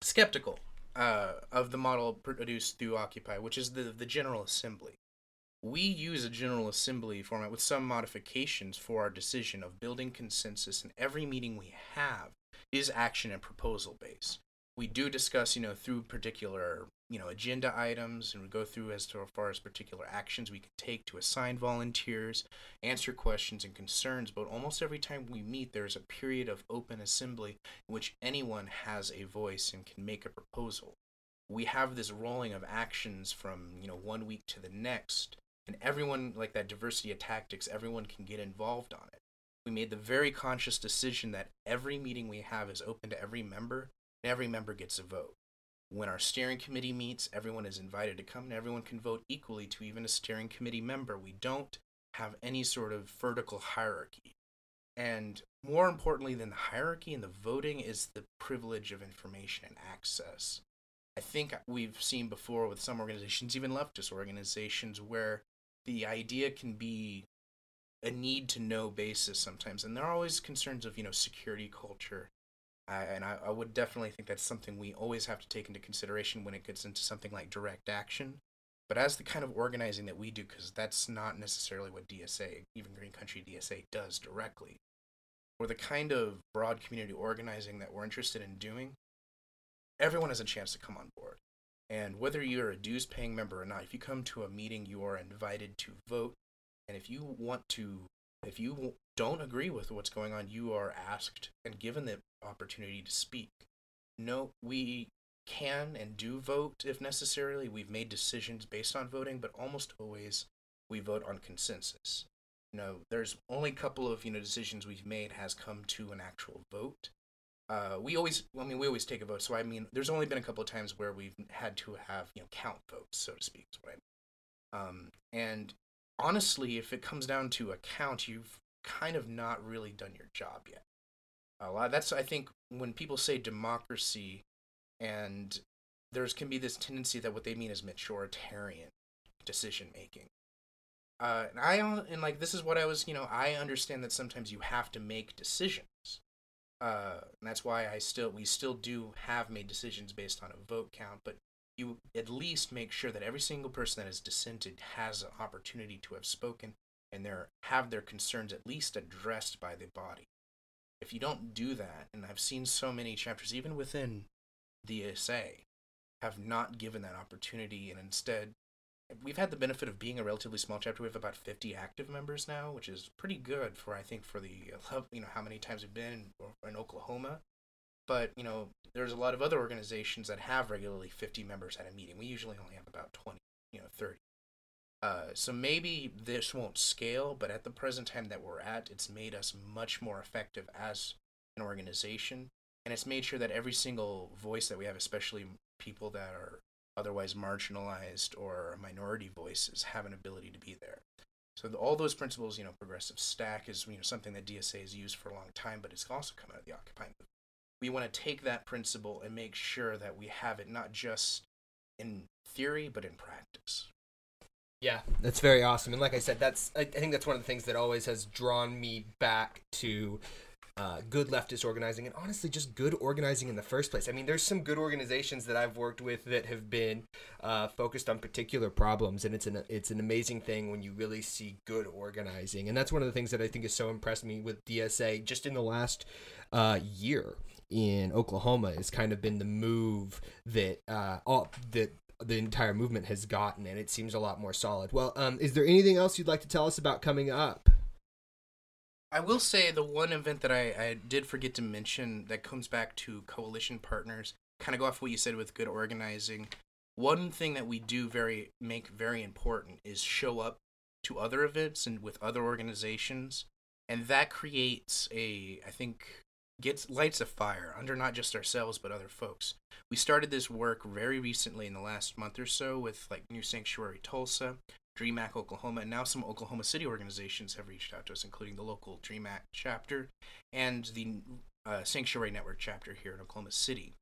skeptical uh, of the model produced through Occupy, which is the, the General Assembly. We use a General Assembly format with some modifications for our decision of building consensus, and every meeting we have is action and proposal based. we do discuss, you know, through particular, you know, agenda items, and we go through as to as far as particular actions we can take to assign volunteers, answer questions and concerns. But almost every time we meet, there's a period of open assembly in which anyone has a voice and can make a proposal. We have this rolling of actions from, you know, one week to the next, and everyone, like that diversity of tactics, everyone can get involved on it. We made the very conscious decision that every meeting we have is open to every member, and every member gets a vote. When our steering committee meets, everyone is invited to come, and everyone can vote equally to even a steering committee member. We don't have any sort of vertical hierarchy. And more importantly than the hierarchy and the voting is the privilege of information and access. I think we've seen before with some organizations, even leftist organizations, where the idea can be a need-to-know basis sometimes. And there are always concerns of, you know, security culture. I, and I, I would definitely think that's something we always have to take into consideration when it gets into something like direct action. But as the kind of organizing that we do, because that's not necessarily what D S A, even Green Country D S A, does directly, or the kind of broad community organizing that we're interested in doing, everyone has a chance to come on board. And whether you're a dues-paying member or not, if you come to a meeting, you are invited to vote. And if you want to, if you don't agree with what's going on, you are asked and given the opportunity to speak. No, we can and do vote if necessarily. We've made decisions based on voting, but almost always we vote on consensus. You know, there's only a couple of, you know, decisions we've made has come to an actual vote. Uh, we always, I mean, we always take a vote. So I mean, there's only been a couple of times where we've had to have, you know, count votes, so to speak, is what I mean. Um, and honestly, if it comes down to a count, you've kind of not really done your job yet. A lot. That's, I think, when people say democracy, and there's can be this tendency that what they mean is majoritarian decision making. Uh, and I and like this is what I was, you know, I understand that sometimes you have to make decisions. Uh, and that's why I still we still do have made decisions based on a vote count, but you at least make sure that every single person that has dissented has an opportunity to have spoken and their have their concerns at least addressed by the body. If you don't do that, and I've seen so many chapters, even within D S A, have not given that opportunity, and instead, we've had the benefit of being a relatively small chapter. We have about fifty active members now, which is pretty good for, I think, for the, you know, how many times we've been in, in Oklahoma. But, you know, there's a lot of other organizations that have regularly fifty members at a meeting. We usually only have about twenty, you know, thirty. Uh, so maybe this won't scale, but at the present time that we're at, it's made us much more effective as an organization, and it's made sure that every single voice that we have, especially people that are otherwise marginalized or minority voices, have an ability to be there. So the, all those principles, you know, progressive stack is, you know, something that D S A has used for a long time, but it's also come out of the Occupy movement. We want to take that principle and make sure that we have it not just in theory, but in practice. Yeah, that's very awesome. And like I said, that's I think that's one of the things that always has drawn me back to uh, good leftist organizing, and honestly just good organizing in the first place. I mean, there's some good organizations that I've worked with that have been uh, focused on particular problems, and it's an it's an amazing thing when you really see good organizing. And that's one of the things that I think has so impressed me with D S A just in the last uh, year in Oklahoma. Has kind of been the move that uh, all that. the entire movement has gotten, and it seems a lot more solid. Well, um, is there anything else you'd like to tell us about coming up? I will say the one event that I, I did forget to mention that comes back to coalition partners, kind of go off what you said with good organizing. One thing that we do very make very important is show up to other events and with other organizations, and that creates a, I think, gets lights of fire under not just ourselves but other folks. We started this work very recently in the last month or so with like New Sanctuary Tulsa, DreamAC Oklahoma, and now some Oklahoma City organizations have reached out to us, including the local DreamAC chapter and the uh, Sanctuary Network chapter here in Oklahoma City,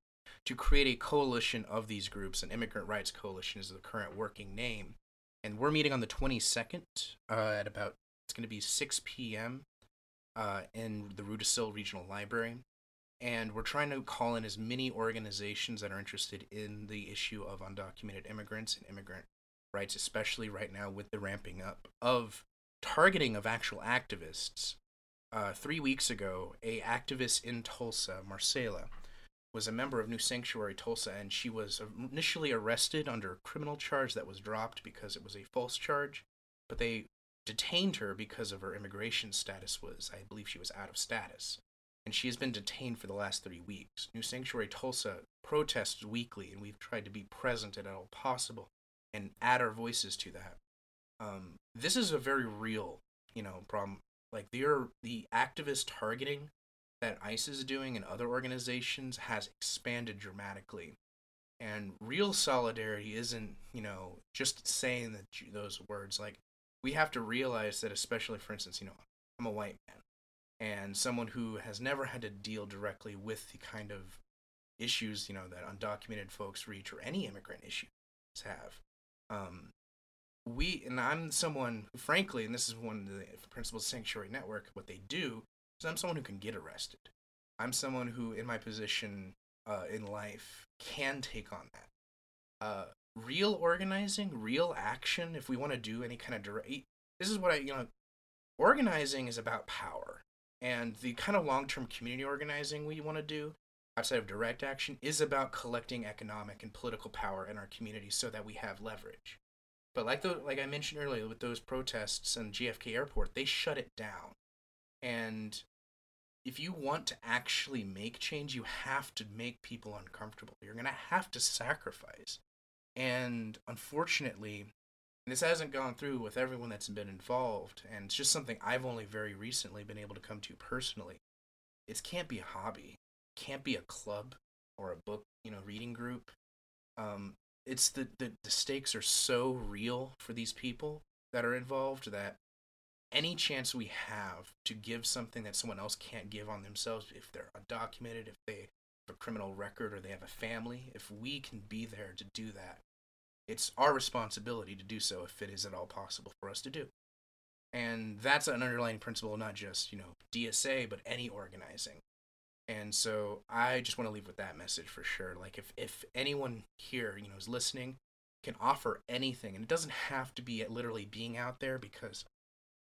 to create a coalition of these groups. An Immigrant Rights Coalition is the current working name, and we're meeting on the twenty-second uh, at about, it's going to be six p.m. Uh, in the Rudisil Regional Library, and we're trying to call in as many organizations that are interested in the issue of undocumented immigrants and immigrant rights, especially right now with the ramping up of targeting of actual activists. Uh, three weeks ago, a activist in Tulsa, Marcela, was a member of New Sanctuary Tulsa, and she was initially arrested under a criminal charge that was dropped because it was a false charge, but they detained her because of her immigration status was, I believe she was out of status, and she has been detained for the last three weeks. New Sanctuary Tulsa protests weekly, and we've tried to be present at all possible and add our voices to that. Um, this is a very real, you know, problem. Like, the, the activist targeting that ICE is doing and other organizations has expanded dramatically. And real solidarity isn't, you know, just saying that you, those words. Like, we have to realize that, especially, for instance, you know, I'm a white man and someone who has never had to deal directly with the kind of issues, you know, that undocumented folks reach or any immigrant issues have. Um, we, and I'm someone who, frankly, and this is one of the principles of Sanctuary Network, what they do is I'm someone who can get arrested. I'm someone who, in my position uh, in life, can take on that. Uh, real organizing, real action, if we want to do any kind of direct... This is what I, you know, organizing is about power. And the kind of long-term community organizing we want to do, outside of direct action, is about collecting economic and political power in our community so that we have leverage. But like the, like I mentioned earlier, with those protests in J F K Airport, they shut it down. And if you want to actually make change, you have to make people uncomfortable. You're going to have to sacrifice. And unfortunately, this hasn't gone through with everyone that's been involved, and it's just something I've only very recently been able to come to personally. It can't be a hobby. It can't be a club or a book, you know, reading group. Um, it's the, the, the stakes are so real for these people that are involved that any chance we have to give something that someone else can't give on themselves, if they're undocumented, if they have a criminal record, or they have a family, if we can be there to do that, it's our responsibility to do so if it is at all possible for us to do. And that's an underlying principle, not just, you know, D S A, but any organizing. And so I just want to leave with that message for sure. Like, if, if anyone here, you know, is listening, can offer anything, and it doesn't have to be at literally being out there, because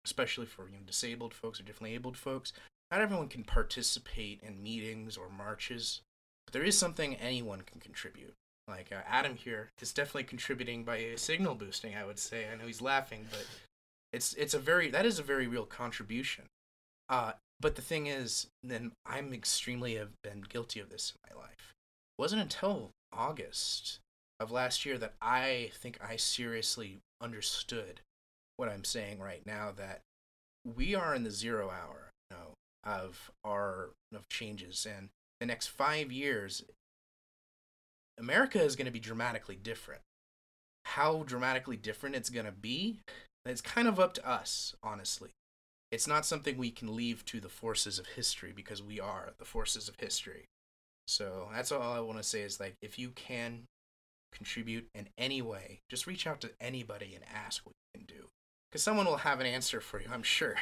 especially for, you know, disabled folks or differently abled folks, not everyone can participate in meetings or marches, but there is something anyone can contribute. Like, uh, Adam here is definitely contributing by signal boosting, I would say. I know he's laughing, but it's it's a very, that is a very real contribution. Uh, but the thing is, then I'm extremely have been guilty of this in my life. It wasn't until August of last year that I think I seriously understood what I'm saying right now, that we are in the zero hour, you know, of our of changes, and the next five years. America is going to be dramatically different. How dramatically different it's going to be, it's kind of up to us, honestly. It's not something we can leave to the forces of history, because we are the forces of history. So that's all I want to say is, like, if you can contribute in any way, just reach out to anybody and ask what you can do, because someone will have an answer for you, I'm sure.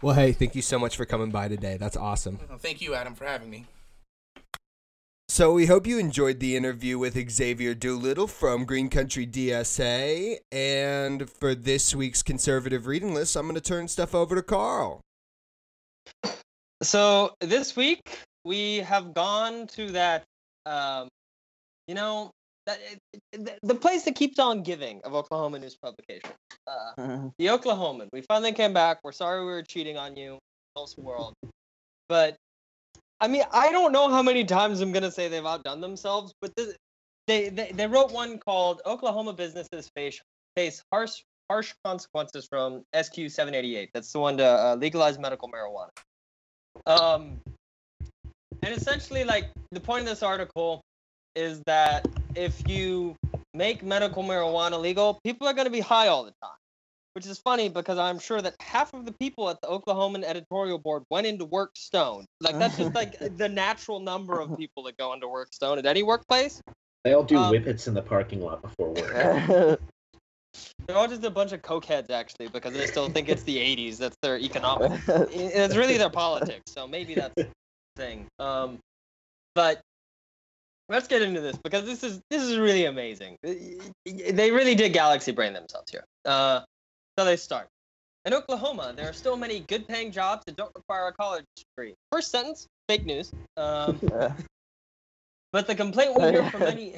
Well, hey, thank you so much for coming by today. That's awesome. Well, thank you, Adam, for having me. So we hope you enjoyed the interview with Xavier Doolittle from Green Country D S A. And for this week's conservative reading list, I'm going to turn stuff over to Carl. So this week we have gone to that, um, you know, that, it, the place that keeps on giving of Oklahoma news publication, uh, mm-hmm. The Oklahoman. We finally came back. We're sorry we were cheating on you, Tulsa world, but. I mean, I don't know how many times I'm going to say they've outdone themselves, but this, they, they they wrote one called Oklahoma Businesses Face, face harsh, harsh Consequences from S Q seven eighty-eight. That's the one to uh, legalize medical marijuana. Um, and essentially, like, the point of this article is that if you make medical marijuana legal, people are going to be high all the time, which is funny because I'm sure that half of the people at the Oklahoman editorial board went into work stoned. Like, that's just like the natural number of people that go into work stoned at any workplace. They all do um, whippets in the parking lot before work. They're all just a bunch of cokeheads, actually, because they still think it's the eighties. That's their economics. It's really their politics. So maybe that's the thing. Um, but let's get into this, because this is, this is really amazing. They really did galaxy brain themselves here. Uh, So they start. In Oklahoma, there are still many good-paying jobs that don't require a college degree. First sentence, fake news. Um, But the complaint we hear from many,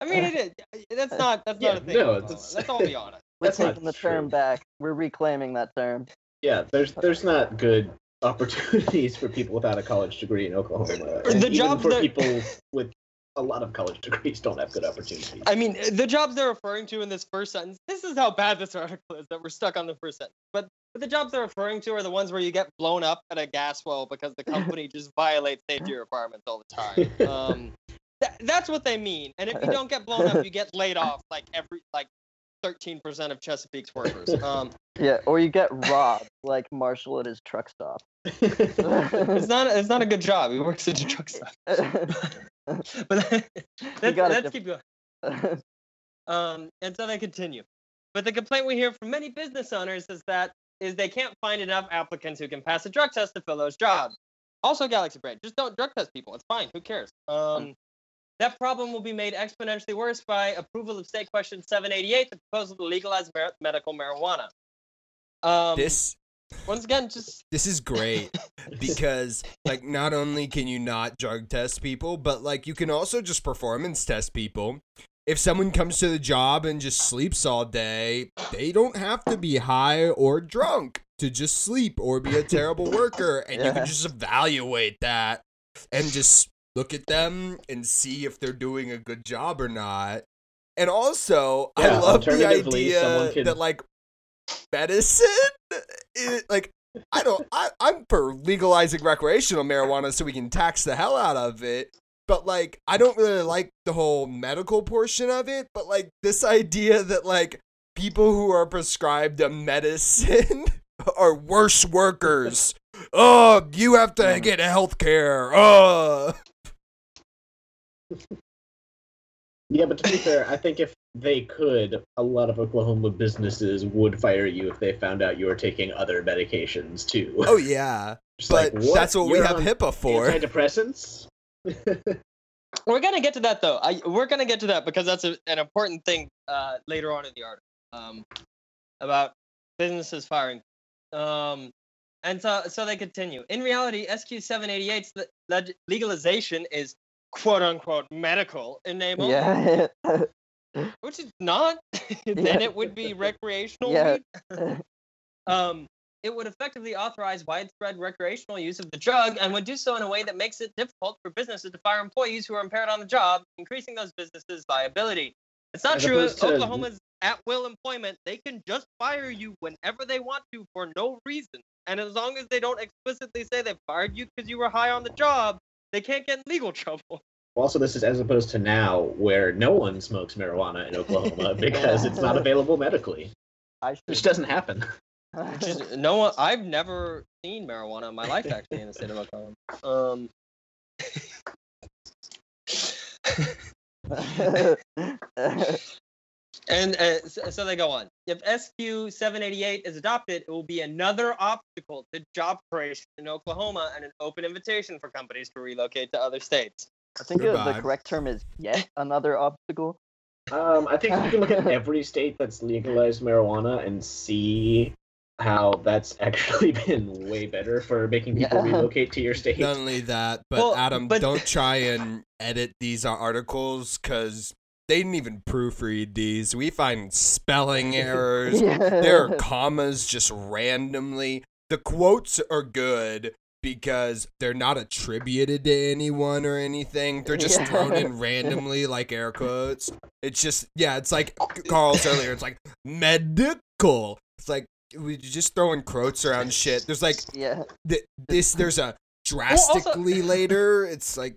I mean, it is. That's not. That's yeah, not a thing. No, it's, let's all be honest. We're taking the true. term back. We're reclaiming that term. Yeah, there's there's not good opportunities for people without a college degree in Oklahoma. And the jobs for that... people with a lot of college degrees don't have good opportunities. I mean, the jobs they're referring to in this first sentence. This is how bad this article is that we're stuck on the first sentence. But the jobs they're referring to are the ones where you get blown up at a gas well because the company just violates safety requirements all the time. Um, th- that's what they mean. And if you don't get blown up, you get laid off like every like thirteen percent of Chesapeake's workers. Um, yeah, or you get robbed like Marshall at his truck stop. it's not it's not a good job. He works at a truck stop. but that, that's, let's dip- keep going. Um, and so they continue. But the complaint we hear from many business owners is that is they can't find enough applicants who can pass a drug test to fill those jobs. Also, Galaxy Brain, just don't drug test people. It's fine. Who cares? Um, that problem will be made exponentially worse by approval of State Question seven eighty-eight, the proposal to legalize mar- medical marijuana. Um, this, once again, just this is great because, like, not only can you not drug test people, but like you can also just performance test people. If someone comes to the job and just sleeps all day, they don't have to be high or drunk to just sleep or be a terrible worker. And yeah. you can just evaluate that and just look at them and see if they're doing a good job or not. And also, yeah, I love the idea can... that, like, medicine, is, like, I don't, I, I'm for legalizing recreational marijuana so we can tax the hell out of it. But, like, I don't really like the whole medical portion of it. But, like, this idea that, like, people who are prescribed a medicine are worse workers. Oh, you have to get health care. Oh. Yeah, but to be fair, I think if they could, a lot of Oklahoma businesses would fire you if they found out you were taking other medications, too. Oh, yeah. Just but like, what? That's what You're we have HIPAA for. Antidepressants? We're gonna get to that though. I, we're gonna get to that because that's a, an important thing uh, later on in the article um, about businesses firing. Um, and so, so they continue. In reality, S Q seven eighty-eight's le- leg- legalization is "quote unquote" medical in name only, yeah. which is not. Then yeah. it would be recreational. Yeah. Weed. um, It would effectively authorize widespread recreational use of the drug and would do so in a way that makes it difficult for businesses to fire employees who are impaired on the job, increasing those businesses' liability. It's not As true. Oklahoma's to... at-will employment, they can just fire you whenever they want to for no reason. And as long as they don't explicitly say they fired you because you were high on the job, they can't get in legal trouble. Also, this is as opposed to now where no one smokes marijuana in Oklahoma because it's not available medically, I should... which doesn't happen. Just, no one, I've never seen marijuana in my life, actually, in the state of Oklahoma. Um, and uh, so, so they go on. If S Q seven eighty-eight is adopted, it will be another obstacle to job creation in Oklahoma and an open invitation for companies to relocate to other states. I think it, the correct term is yet another obstacle. Um, I think you can look at every state that's legalized marijuana and see how that's actually been way better for making people yeah. relocate to your state. Not only that, but well, Adam, but... don't try and edit these articles because they didn't even proofread these. We find spelling errors. yeah. There are commas just randomly. The quotes are good because they're not attributed to anyone or anything. They're just yeah. thrown in randomly like air quotes. It's just, yeah, it's like Carl's earlier. It's like medical. It's like, we're just throwing quotes around shit. There's like yeah. th- this. There's a drastically well, also, later. It's like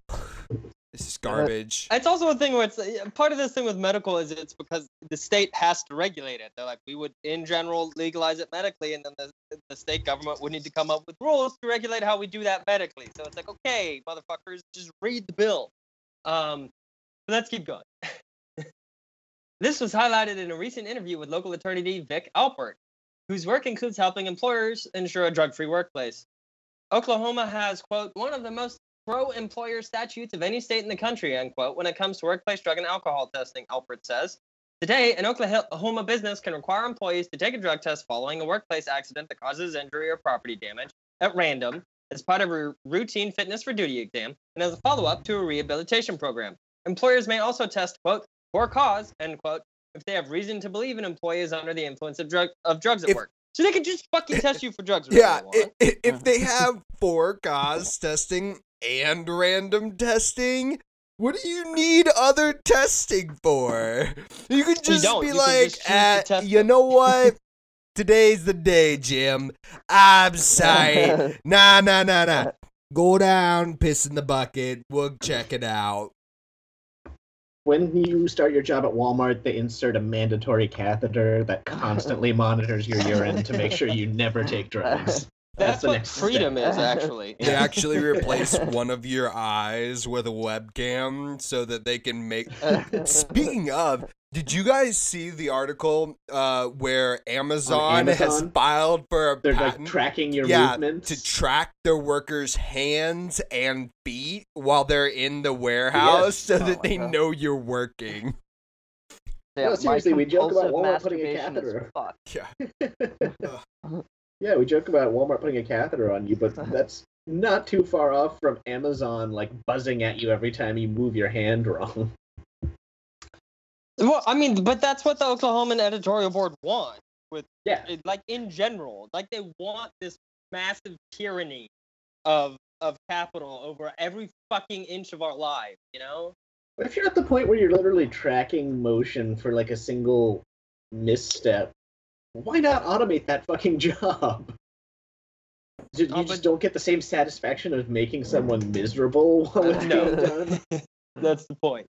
this is garbage. It's also a thing where it's part of this thing with medical is it's because the state has to regulate it. They're like we would in general legalize it medically, and then the, the state government would need to come up with rules to regulate how we do that medically. So it's like okay, motherfuckers, just read the bill. Um, but let's keep going. This was highlighted in a recent interview with local attorney Vic Alpert, whose work includes helping employers ensure a drug-free workplace. Oklahoma has, quote, one of the most pro-employer statutes of any state in the country, unquote, when it comes to workplace drug and alcohol testing, Alpert says. Today, an Oklahoma business can require employees to take a drug test following a workplace accident that causes injury or property damage at random, as part of a routine fitness for duty exam and as a follow-up to a rehabilitation program. Employers may also test, quote, for cause, end quote, if they have reason to believe an employee is under the influence of, drug, of drugs at if, work. So they could just fucking test you for drugs. Yeah, if, if, if they have for cause testing and random testing, what do you need other testing for? You could just you be you like, just at, you know what? Today's the day, Jim. I'm sorry. Nah, nah, nah, nah. Go down, piss in the bucket. We'll check it out. When you start your job at Walmart, they insert a mandatory catheter that constantly monitors your urine to make sure you never take drugs. That's, That's what freedom step. Is, actually. They actually replace one of your eyes with a webcam so that they can make... Speaking of... Did you guys see the article uh, where Amazon, Amazon has filed for a They're patent? Like tracking your yeah, movements? To track their workers' hands and feet while they're in the warehouse yes. so oh that they God. know you're working. Yeah, no, seriously, we joke about Walmart putting a catheter. Yeah. yeah, we joke about Walmart putting a catheter on you, but that's not too far off from Amazon like buzzing at you every time you move your hand wrong. Well, I mean, but that's what the Oklahoman editorial board wants. With yeah, like in general, like they want this massive tyranny of of capital over every fucking inch of our lives, you know. But if you're at the point where you're literally tracking motion for like a single misstep, why not automate that fucking job? You, you oh, but... just don't get the same satisfaction of making someone miserable while it's being done. That's the point.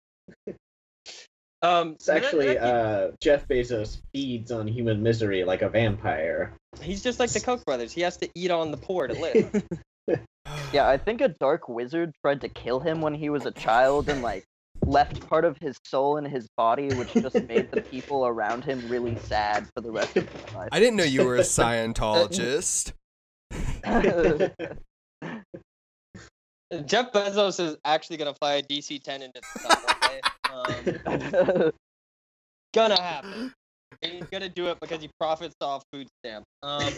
Um, it's actually that, that, uh, Jeff Bezos feeds on human misery like a vampire. He's just like the Koch brothers. He has to eat on the poor to live. Yeah, I think a dark wizard tried to kill him when he was a child and like left part of his soul in his body, which just made the people around him really sad for the rest of his life. I didn't know you were a Scientologist. Jeff Bezos is actually going to fly a D C ten into the sun one day. Um, gonna happen. He's gonna do it because he profits off food stamps. Um,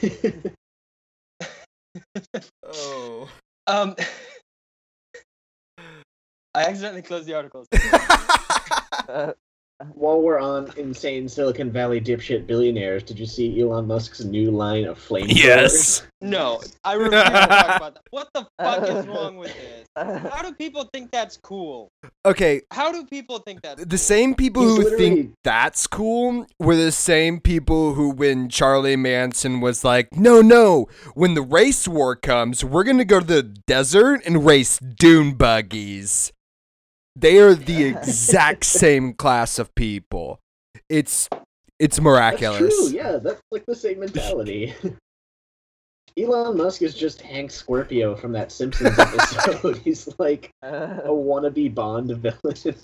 oh. Um. I accidentally closed the articles. uh, While we're on insane Silicon Valley dipshit billionaires, did you see Elon Musk's new line of flamethrowers? Yes. No, I refuse to talk about that. What the fuck is wrong with this? How do people think that's cool? Okay. How do people think that's cool? The same people He's who literally... think that's cool were the same people who, when Charlie Manson was like, no, no, when the race war comes, we're going to go to the desert and race dune buggies. They are the exact same class of people. It's it's miraculous. That's true, yeah, that's like the same mentality. Elon Musk is just Hank Scorpio from that Simpsons episode. He's like a wannabe Bond villain.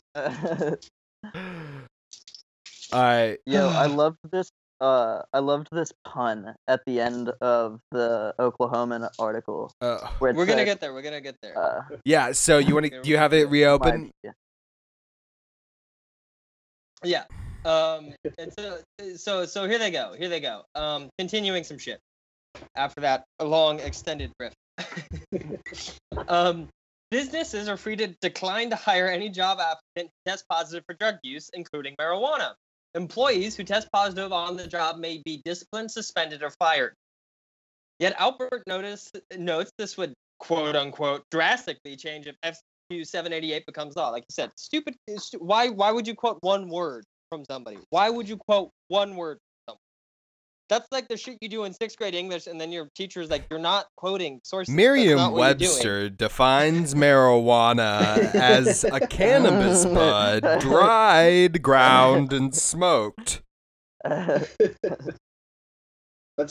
All right, yo, I loved this. Uh, I loved this pun at the end of the Oklahoman article. Uh, we're like, gonna get there. We're gonna get there. Uh, yeah. So you want to? Do you have it reopened? My, yeah. yeah. Um. And so, so, so here they go. Here they go. Um. Continuing some shit. After that, a long extended riff. um. Businesses are free to decline to hire any job applicant who tests positive for drug use, including marijuana. Employees who test positive on the job may be disciplined, suspended, or fired. Yet Albert notice, notes this would, quote-unquote, drastically change if S Q seven eighty-eight becomes law. Like you said, stupid. Stu- why Why would you quote one word from somebody? Why would you quote one word from somebody? That's like the shit you do in sixth grade English, and then your teacher's like, you're not quoting sources. Merriam-Webster defines marijuana as a cannabis bud, dried, ground, and smoked. That's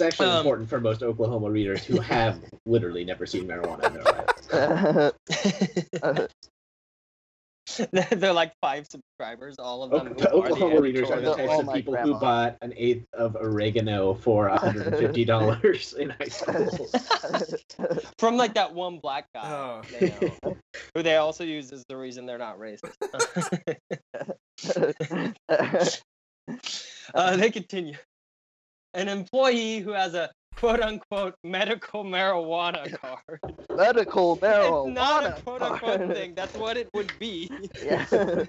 actually um, important for most Oklahoma readers who have literally never seen marijuana in their lives. They're like five subscribers, all of them. O- Oklahoma the readers are the types oh, of people grandma. who bought an eighth of oregano for one hundred fifty dollars in high school. From like that one black guy, oh. they know, who they also use as the reason they're not racist. uh, they continue. An employee who has a quote-unquote medical marijuana card. Medical marijuana. It's not a quote-unquote thing. That's what it would be. Yeah.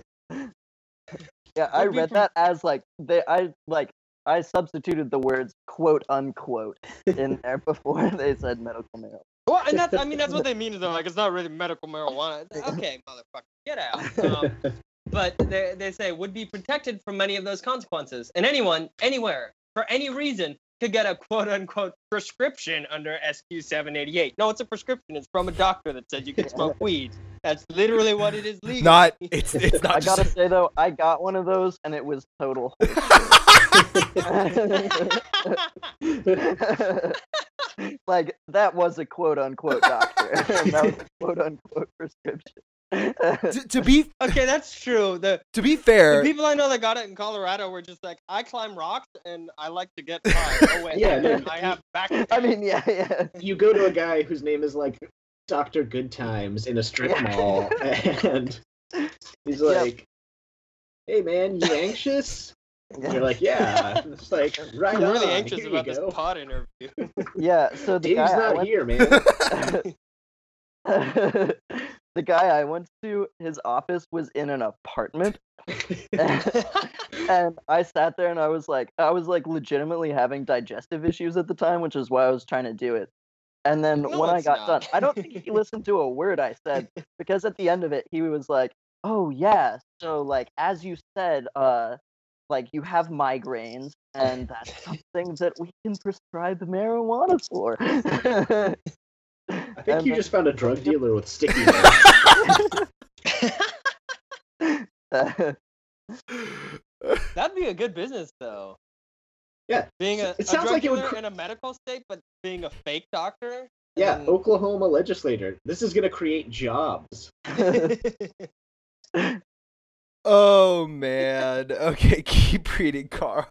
Yeah, I read that as like they. I like I substituted the words "quote unquote" in there before they said medical marijuana. Well, and that's I mean that's what they mean though. Like it's not really medical marijuana. Okay, motherfucker, get out. Um, but they they say would be protected from many of those consequences, and anyone, anywhere, for any reason, could get a quote unquote prescription under S Q seven eighty-eight. No, it's a prescription. It's from a doctor that said you can smoke weed. That's literally what it is legally. Not, it's, it's not I just... gotta say though, I got one of those and it was total. Like that was a quote unquote doctor. That was a quote unquote prescription. to, to be okay, that's true. The to be fair, the people I know that got it in Colorado were just like, I climb rocks and I like to get high. Oh wait, yeah, I, mean, I have back. I mean, yeah, yeah. You go to a guy whose name is like Doctor Good Times in a strip yeah. mall, and he's like, "Hey man, you anxious?" And you're like, "Yeah." And it's like, right I'm on, really anxious here about this pod interview. Yeah, so the Dave's guy not went... here, man. The guy I went to, his office was in an apartment, and, and I sat there and I was like, I was like legitimately having digestive issues at the time, which is why I was trying to do it. And then no, when I got not. done, I don't think he listened to a word I said, because at the end of it, he was like, oh, yeah. So, like, as you said, uh, like, you have migraines, and that's something that we can prescribe marijuana for. I think and you then, just found a drug dealer with sticky nails. That'd be a good business, though. Yeah, being a, it sounds a drug like it would... in a medical state, but being a fake doctor. Yeah, then... Oklahoma legislator. This is gonna create jobs. Oh man. Okay, keep reading, Carl.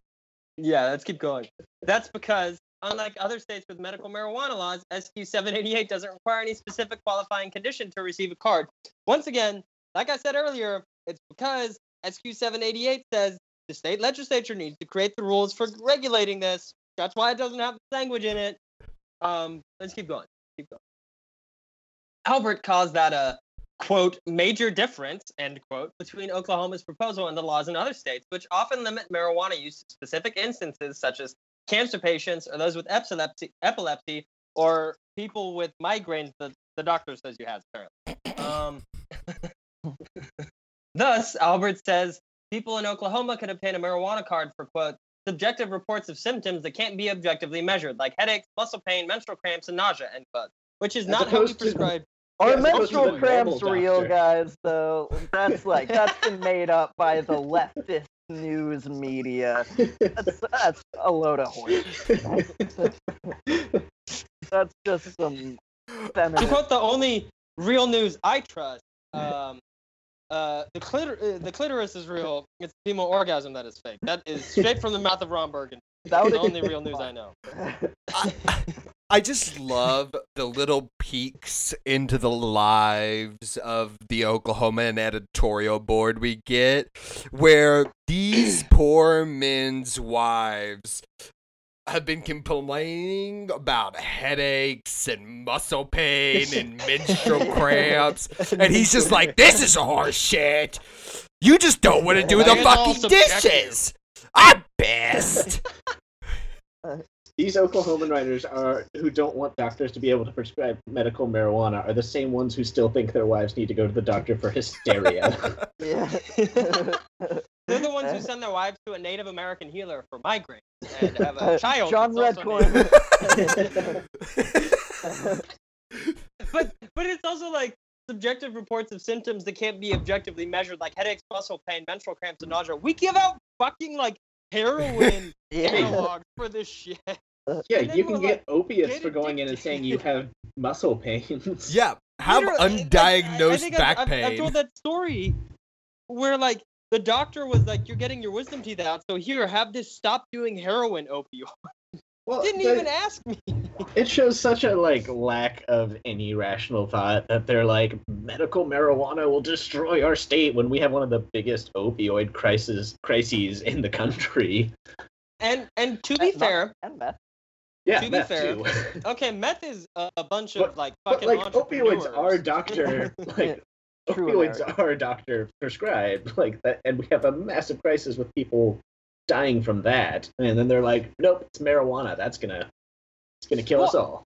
Yeah, let's keep going. That's because unlike other states with medical marijuana laws, S Q seven eighty-eight doesn't require any specific qualifying condition to receive a card. Once again, like I said earlier, it's because S Q seven eighty-eight says the state legislature needs to create the rules for regulating this. That's why it doesn't have language in it. Um, let's keep going. Keep going. Albert calls that a, quote, major difference, end quote, between Oklahoma's proposal and the laws in other states, which often limit marijuana use to specific instances such as cancer patients or those with epilepsy, epilepsy or people with migraines that the doctor says you have currently. Um, thus, Albert says, people in Oklahoma could obtain a marijuana card for, quote, subjective reports of symptoms that can't be objectively measured, like headaches, muscle pain, menstrual cramps, and nausea, end quote, which is not how we prescribe. Are yeah, menstrual cramps real, guys, though? That's like, that's been made up by the leftist news media. That's, that's a load of horseshit. That's just some feminine. To quote the only real news I trust, um, Uh, the, clitor- the clitoris is real. It's the female orgasm that is fake. That is straight from the mouth of Ron Burgundy. That's the only real news I know. I, I just love the little peeks into the lives of the Oklahoman editorial board we get, where these poor men's wives have been complaining about headaches and muscle pain and menstrual cramps. And he's just like, this is horse shit. You just don't want to do the fucking dishes. I'm pissed. These Oklahoman writers are who don't want doctors to be able to prescribe medical marijuana are the same ones who still think their wives need to go to the doctor for hysteria. Yeah. They're the ones who send their wives to a Native American healer for migraines and have a child. John Redcorn. But but it's also like subjective reports of symptoms that can't be objectively measured, like headaches, muscle pain, menstrual cramps, and nausea. We give out fucking like heroin yeah. analog for this shit. Yeah, you can get like, opiates get for going in and saying you have muscle pains. Yeah, have undiagnosed I, I back I, I, pain. I told that story where like the doctor was like, you're getting your wisdom teeth out, so here, have this stop doing heroin opioid. Well, didn't the, even ask me. It shows such a, like, lack of any rational thought that they're like, medical marijuana will destroy our state when we have one of the biggest opioid crisis, crises in the country. And and to be fair, Yeah, to be meth fair, too. Okay, meth is a bunch of but, like fucking but, like, opioids are doctor like opioids America. are doctor prescribed like that, and we have a massive crisis with people dying from that, and then they're like, nope, it's marijuana. That's gonna it's gonna kill well, us all.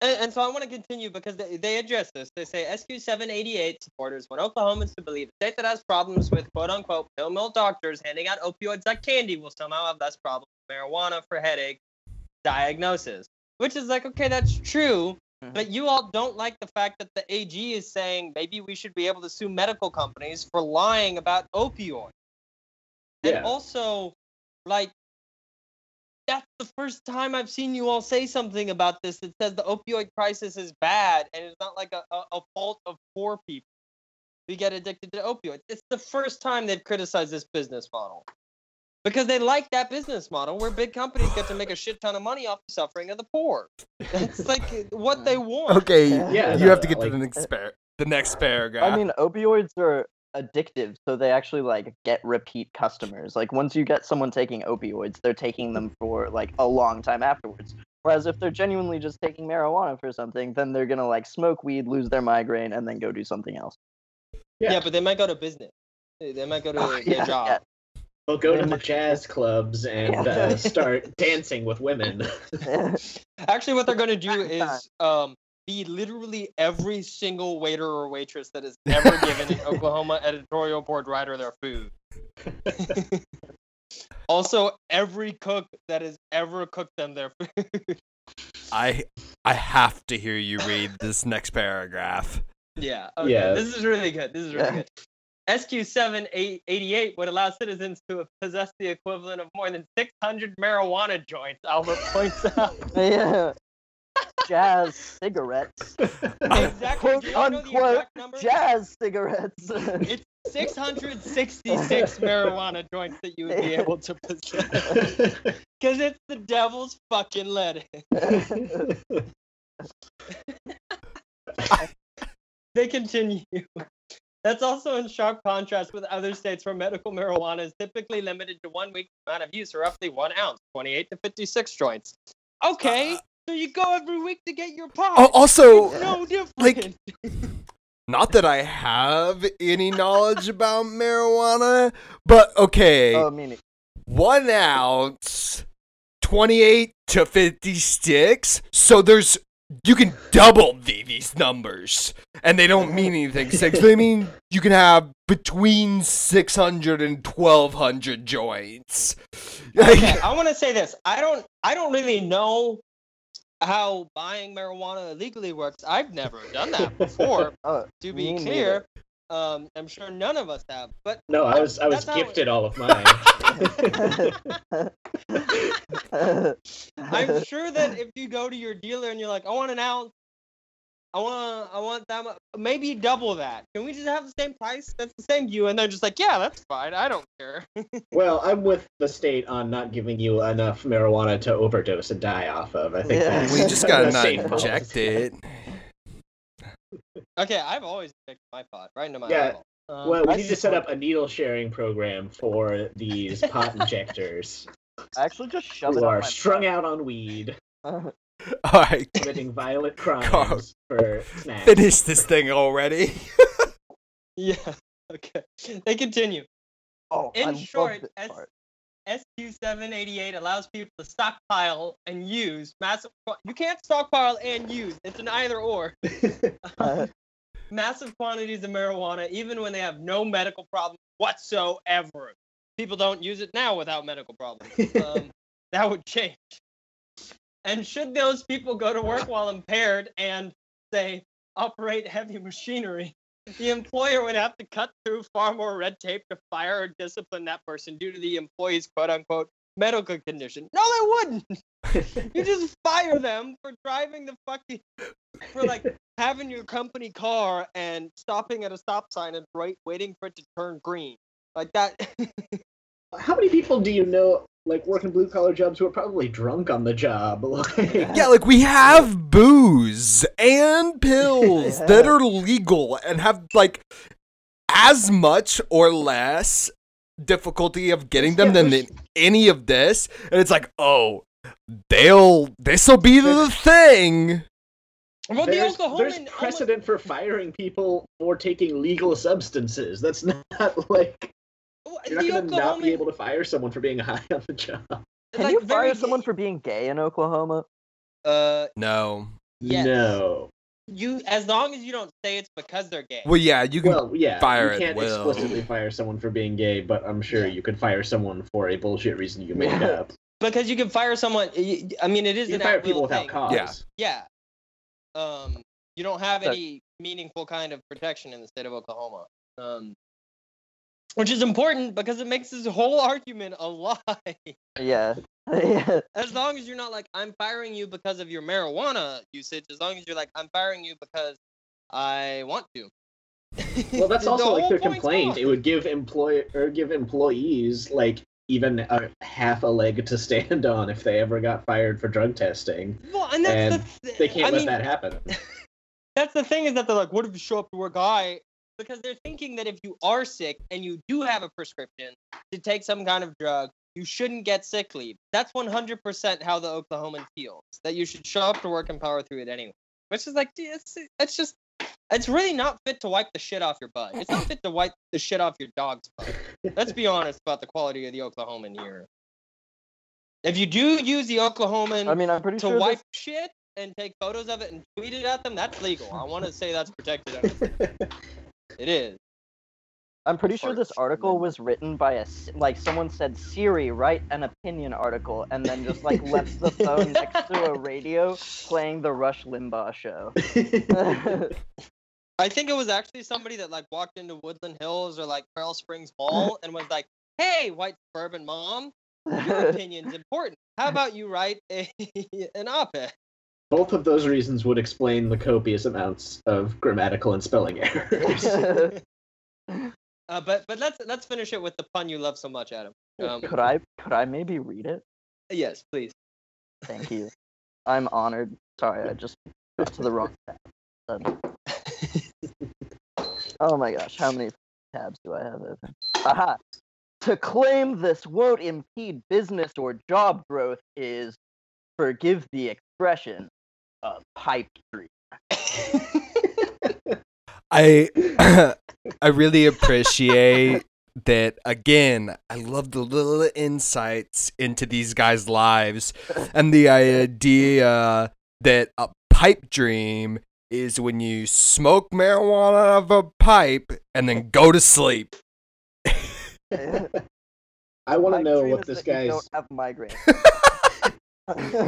And, and so I want to continue because they, they address this. They say S Q seven eighty-eight supporters want Oklahomans to believe the state that has problems with quote unquote pill mill doctors handing out opioids like candy will somehow have less problems with marijuana for headache diagnosis, which is like, okay, that's true, mm-hmm. but you all don't like the fact that the A G is saying maybe we should be able to sue medical companies for lying about opioids. Yeah. And also, like, that's the first time I've seen you all say something about this that says the opioid crisis is bad and it's not like a, a, a fault of poor people who get addicted to opioids. It's the first time they've criticized this business model. Because they like that business model where big companies get to make a shit ton of money off the suffering of the poor. That's like what they want. Okay, yeah, you have to get like, to the next, par- the next paragraph. I mean, opioids are addictive, so they actually like get repeat customers. Like once you get someone taking opioids, they're taking them for like a long time afterwards. Whereas if they're genuinely just taking marijuana for something, then they're going to like smoke weed, lose their migraine, and then go do something else. Yeah, yeah but they might go to business. They might go to oh, their yeah, job. Yeah. They'll go to the jazz clubs and uh, start dancing with women. Actually, what they're going to do is um, be literally every single waiter or waitress that has ever given an Oklahoma editorial board writer their food. Also, every cook that has ever cooked them their food. I I have to hear you read this next paragraph. Yeah. Okay. Yeah. This is really good. This is really good. S Q seven eighty-eight would allow citizens to possess the equivalent of more than six hundred marijuana joints, Albert points out. Yeah. Jazz cigarettes. Exactly. Quote, you unquote, know the exact number? Jazz cigarettes. It's six hundred sixty-six marijuana joints that you would be able to possess. Because it's the devil's fucking lettuce. They continue. That's also in sharp contrast with other states where medical marijuana is typically limited to one week's amount of use, or roughly one ounce, twenty-eight to fifty-six joints. Okay, uh, so you go every week to get your pot. Oh, also, it's no different. Like, not that I have any knowledge about marijuana, but okay, oh, meaning. one ounce, twenty-eight to fifty-six, so there's... You can double the, these numbers, and they don't mean anything. Six, they mean you can have between six hundred and twelve hundred joints. Like, okay, I want to say this. I don't. I don't really know how buying marijuana illegally works. I've never done that before. uh, to be clear, um, I'm sure none of us have. But no, I was. I was gifted it... all of mine. I'm sure that if you go to your dealer and you're like, I want an ounce, I want, I want that much, maybe double that. Can we just have the same price? That's the same you. And they're just like, yeah, that's fine. I don't care. Well, I'm with the state on not giving you enough marijuana to overdose and die off of. I think yeah. that's, we just gotta not inject it. Okay, I've always injected my pot right into my yeah. eyeball. Um, well, we I need to set up a needle sharing program for these pot injectors. I actually just shove it. Who are strung out on weed, all right, committing violent crimes Carl, for snacks. Finish this thing already. Yeah. Okay. They continue. Oh, in I short, S Q seven eighty-eight allows people to stockpile and use massive. You can't stockpile and use. It's an either or. uh, Massive quantities of marijuana, even when they have no medical problem whatsoever. People don't use it now without medical problems. Um, that would change. And should those people go to work while impaired and, say, operate heavy machinery, the employer would have to cut through far more red tape to fire or discipline that person due to the employee's quote-unquote medical condition. No, they wouldn't! You just fire them for driving the fucking... For, like, having your company car and stopping at a stop sign and right, waiting for it to turn green. Like, that... How many people do you know, like, working blue-collar jobs who are probably drunk on the job? Yeah, like, we have booze and pills yeah. that are legal and have, like, as much or less difficulty of getting them yeah, than in any of this. And it's like, oh... they'll this'll be the thing. Well, there's, the there's precedent for firing people for taking legal substances. That's not like you're not going to not be able to fire someone for being high on the job. Can like you fire someone gay. for being gay in Oklahoma? Uh, no. Yes. No. You, as long as you don't say it's because they're gay. Well, yeah, you can well, yeah, fire it. You can't it explicitly will. fire someone for being gay, but I'm sure yeah. you could fire someone for a bullshit reason you made yeah. up. Because you can fire someone. I mean, it is you an fire people without thing. cause. Yeah. yeah. Um, you don't have any meaningful kind of protection in the state of Oklahoma, um, which is important because it makes this whole argument a lie. Yeah. yeah. As long as you're not like, I'm firing you because of your marijuana usage, as long as you're like, I'm firing you because I want to. Well, that's also the like their complaint. Off. It would give employ or give employees like even a half a leg to stand on if they ever got fired for drug testing. Well, and that's and the th- they can't I let mean, that happen. That's the thing, is that they're like, what if you show up to work high? Because they're thinking that if you are sick and you do have a prescription to take some kind of drug, you shouldn't get sick leave. That's one hundred percent how the Oklahoman feels, that you should show up to work and power through it anyway. Which is like, it's, it's just, it's really not fit to wipe the shit off your butt. It's not fit to wipe the shit off your dog's butt. Let's be honest about the quality of the Oklahoman here. If you do use the Oklahoman I mean, I'm pretty to sure wipe this... shit and take photos of it and tweet it at them, that's legal. I want to say that's protected under It is. I'm pretty sure this article was written by a, like, someone said, Siri, write an opinion article, and then just, like, left the phone next to a radio playing the Rush Limbaugh show. I think it was actually somebody that, like, walked into Woodland Hills or, like, Pearl Springs Mall and was like, hey, white suburban mom, your opinion's important. How about you write a, an op-ed? Both of those reasons would explain the copious amounts of grammatical and spelling errors. Uh, but but let's let's finish it with the pun you love so much, Adam. Um, could I could I maybe read it? Yes, please. Thank you. I'm honored. Sorry, I just got to the wrong tab. Oh my gosh, how many tabs do I have open? Aha! To claim this won't impede business or job growth is, forgive the expression, a pipe dream. I I really appreciate that. Again, I love the little insights into these guys' lives, and the idea that a pipe dream is when you smoke marijuana out of a pipe and then go to sleep. I want to know what this guy's. You don't have migraines.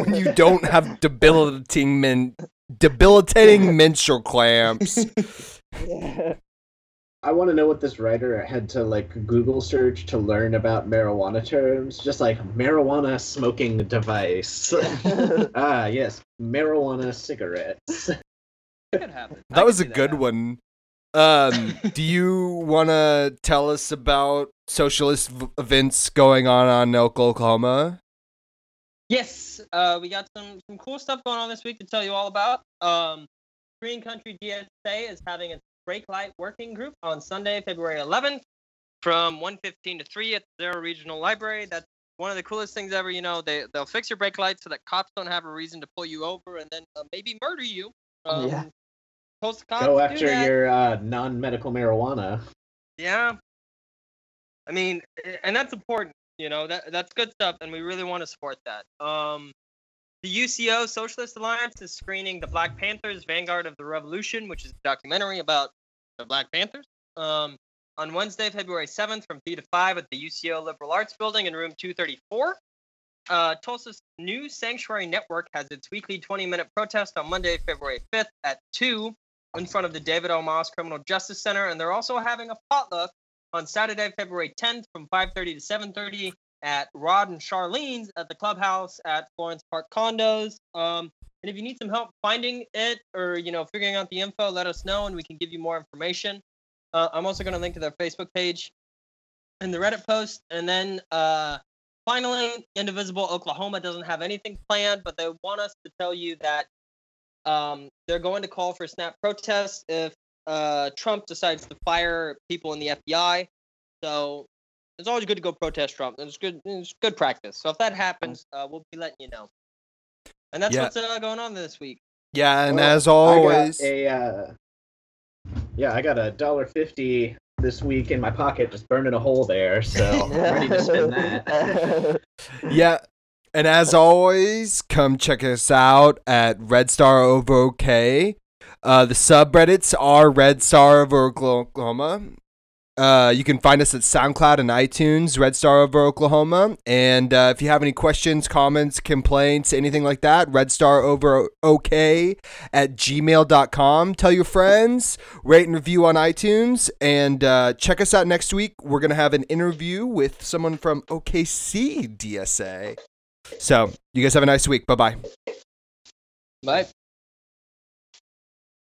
When you don't have debilitating men, debilitating menstrual cramps. Yeah. I want to know what this writer had to like Google search to learn about marijuana terms. Just like marijuana smoking device. Ah, yes, marijuana cigarettes. That, happen. that was a that good happen. one. Um, do you want to tell us about socialist v- events going on in Oklahoma? Yes, uh, we got some, some cool stuff going on this week to tell you all about. Um, Green Country D S A is having a brake light working group on Sunday, February eleventh from one fifteen to three at the Zero Regional Library. That's one of the coolest things ever. You know, they, they'll fix your brake lights so that cops don't have a reason to pull you over and then uh, maybe murder you. Um, yeah. Cops Go after your uh, non-medical marijuana. Yeah. I mean, and that's important. You know, that that's good stuff, and we really want to support that. Um, the U C O Socialist Alliance is screening The Black Panthers, Vanguard of the Revolution, which is a documentary about the Black Panthers, um, on Wednesday, February seventh from three to five at the U C O Liberal Arts Building in room two thirty-four. Uh, Tulsa's New Sanctuary Network has its weekly twenty-minute protest on Monday, February fifth at two in front of the David O. Moss Criminal Justice Center, and they're also having a potluck on Saturday, February tenth from five thirty to seven thirty at Rod and Charlene's at the clubhouse at Florence Park Condos. Um, and if you need some help finding it or, you know, figuring out the info, let us know and we can give you more information. Uh, I'm also going to link to their Facebook page and the Reddit post. And then uh, finally, Indivisible Oklahoma doesn't have anything planned, but they want us to tell you that um, they're going to call for snap protests if Uh, Trump decides to fire people in the F B I, so it's always good to go protest Trump. It's good, it's good practice. So if that happens, uh, we'll be letting you know. And that's yeah. what's uh, going on this week. Yeah, and well, as always, I got a, uh, yeah, I got a dollar fifty this week in my pocket, just burning a hole there. So I'm ready to spend that. Yeah. And as always, come check us out at Red Star Over OK. Uh, the subreddits are Red Star Over Oklahoma. Uh, you can find us at SoundCloud and iTunes, Red Star Over Oklahoma. And uh, if you have any questions, comments, complaints, anything like that, Red Star Over OK at gmail dot com. Tell your friends, rate and review on iTunes, and uh, check us out next week. We're going to have an interview with someone from O K C D S A. So, you guys have a nice week. Bye-bye. Bye.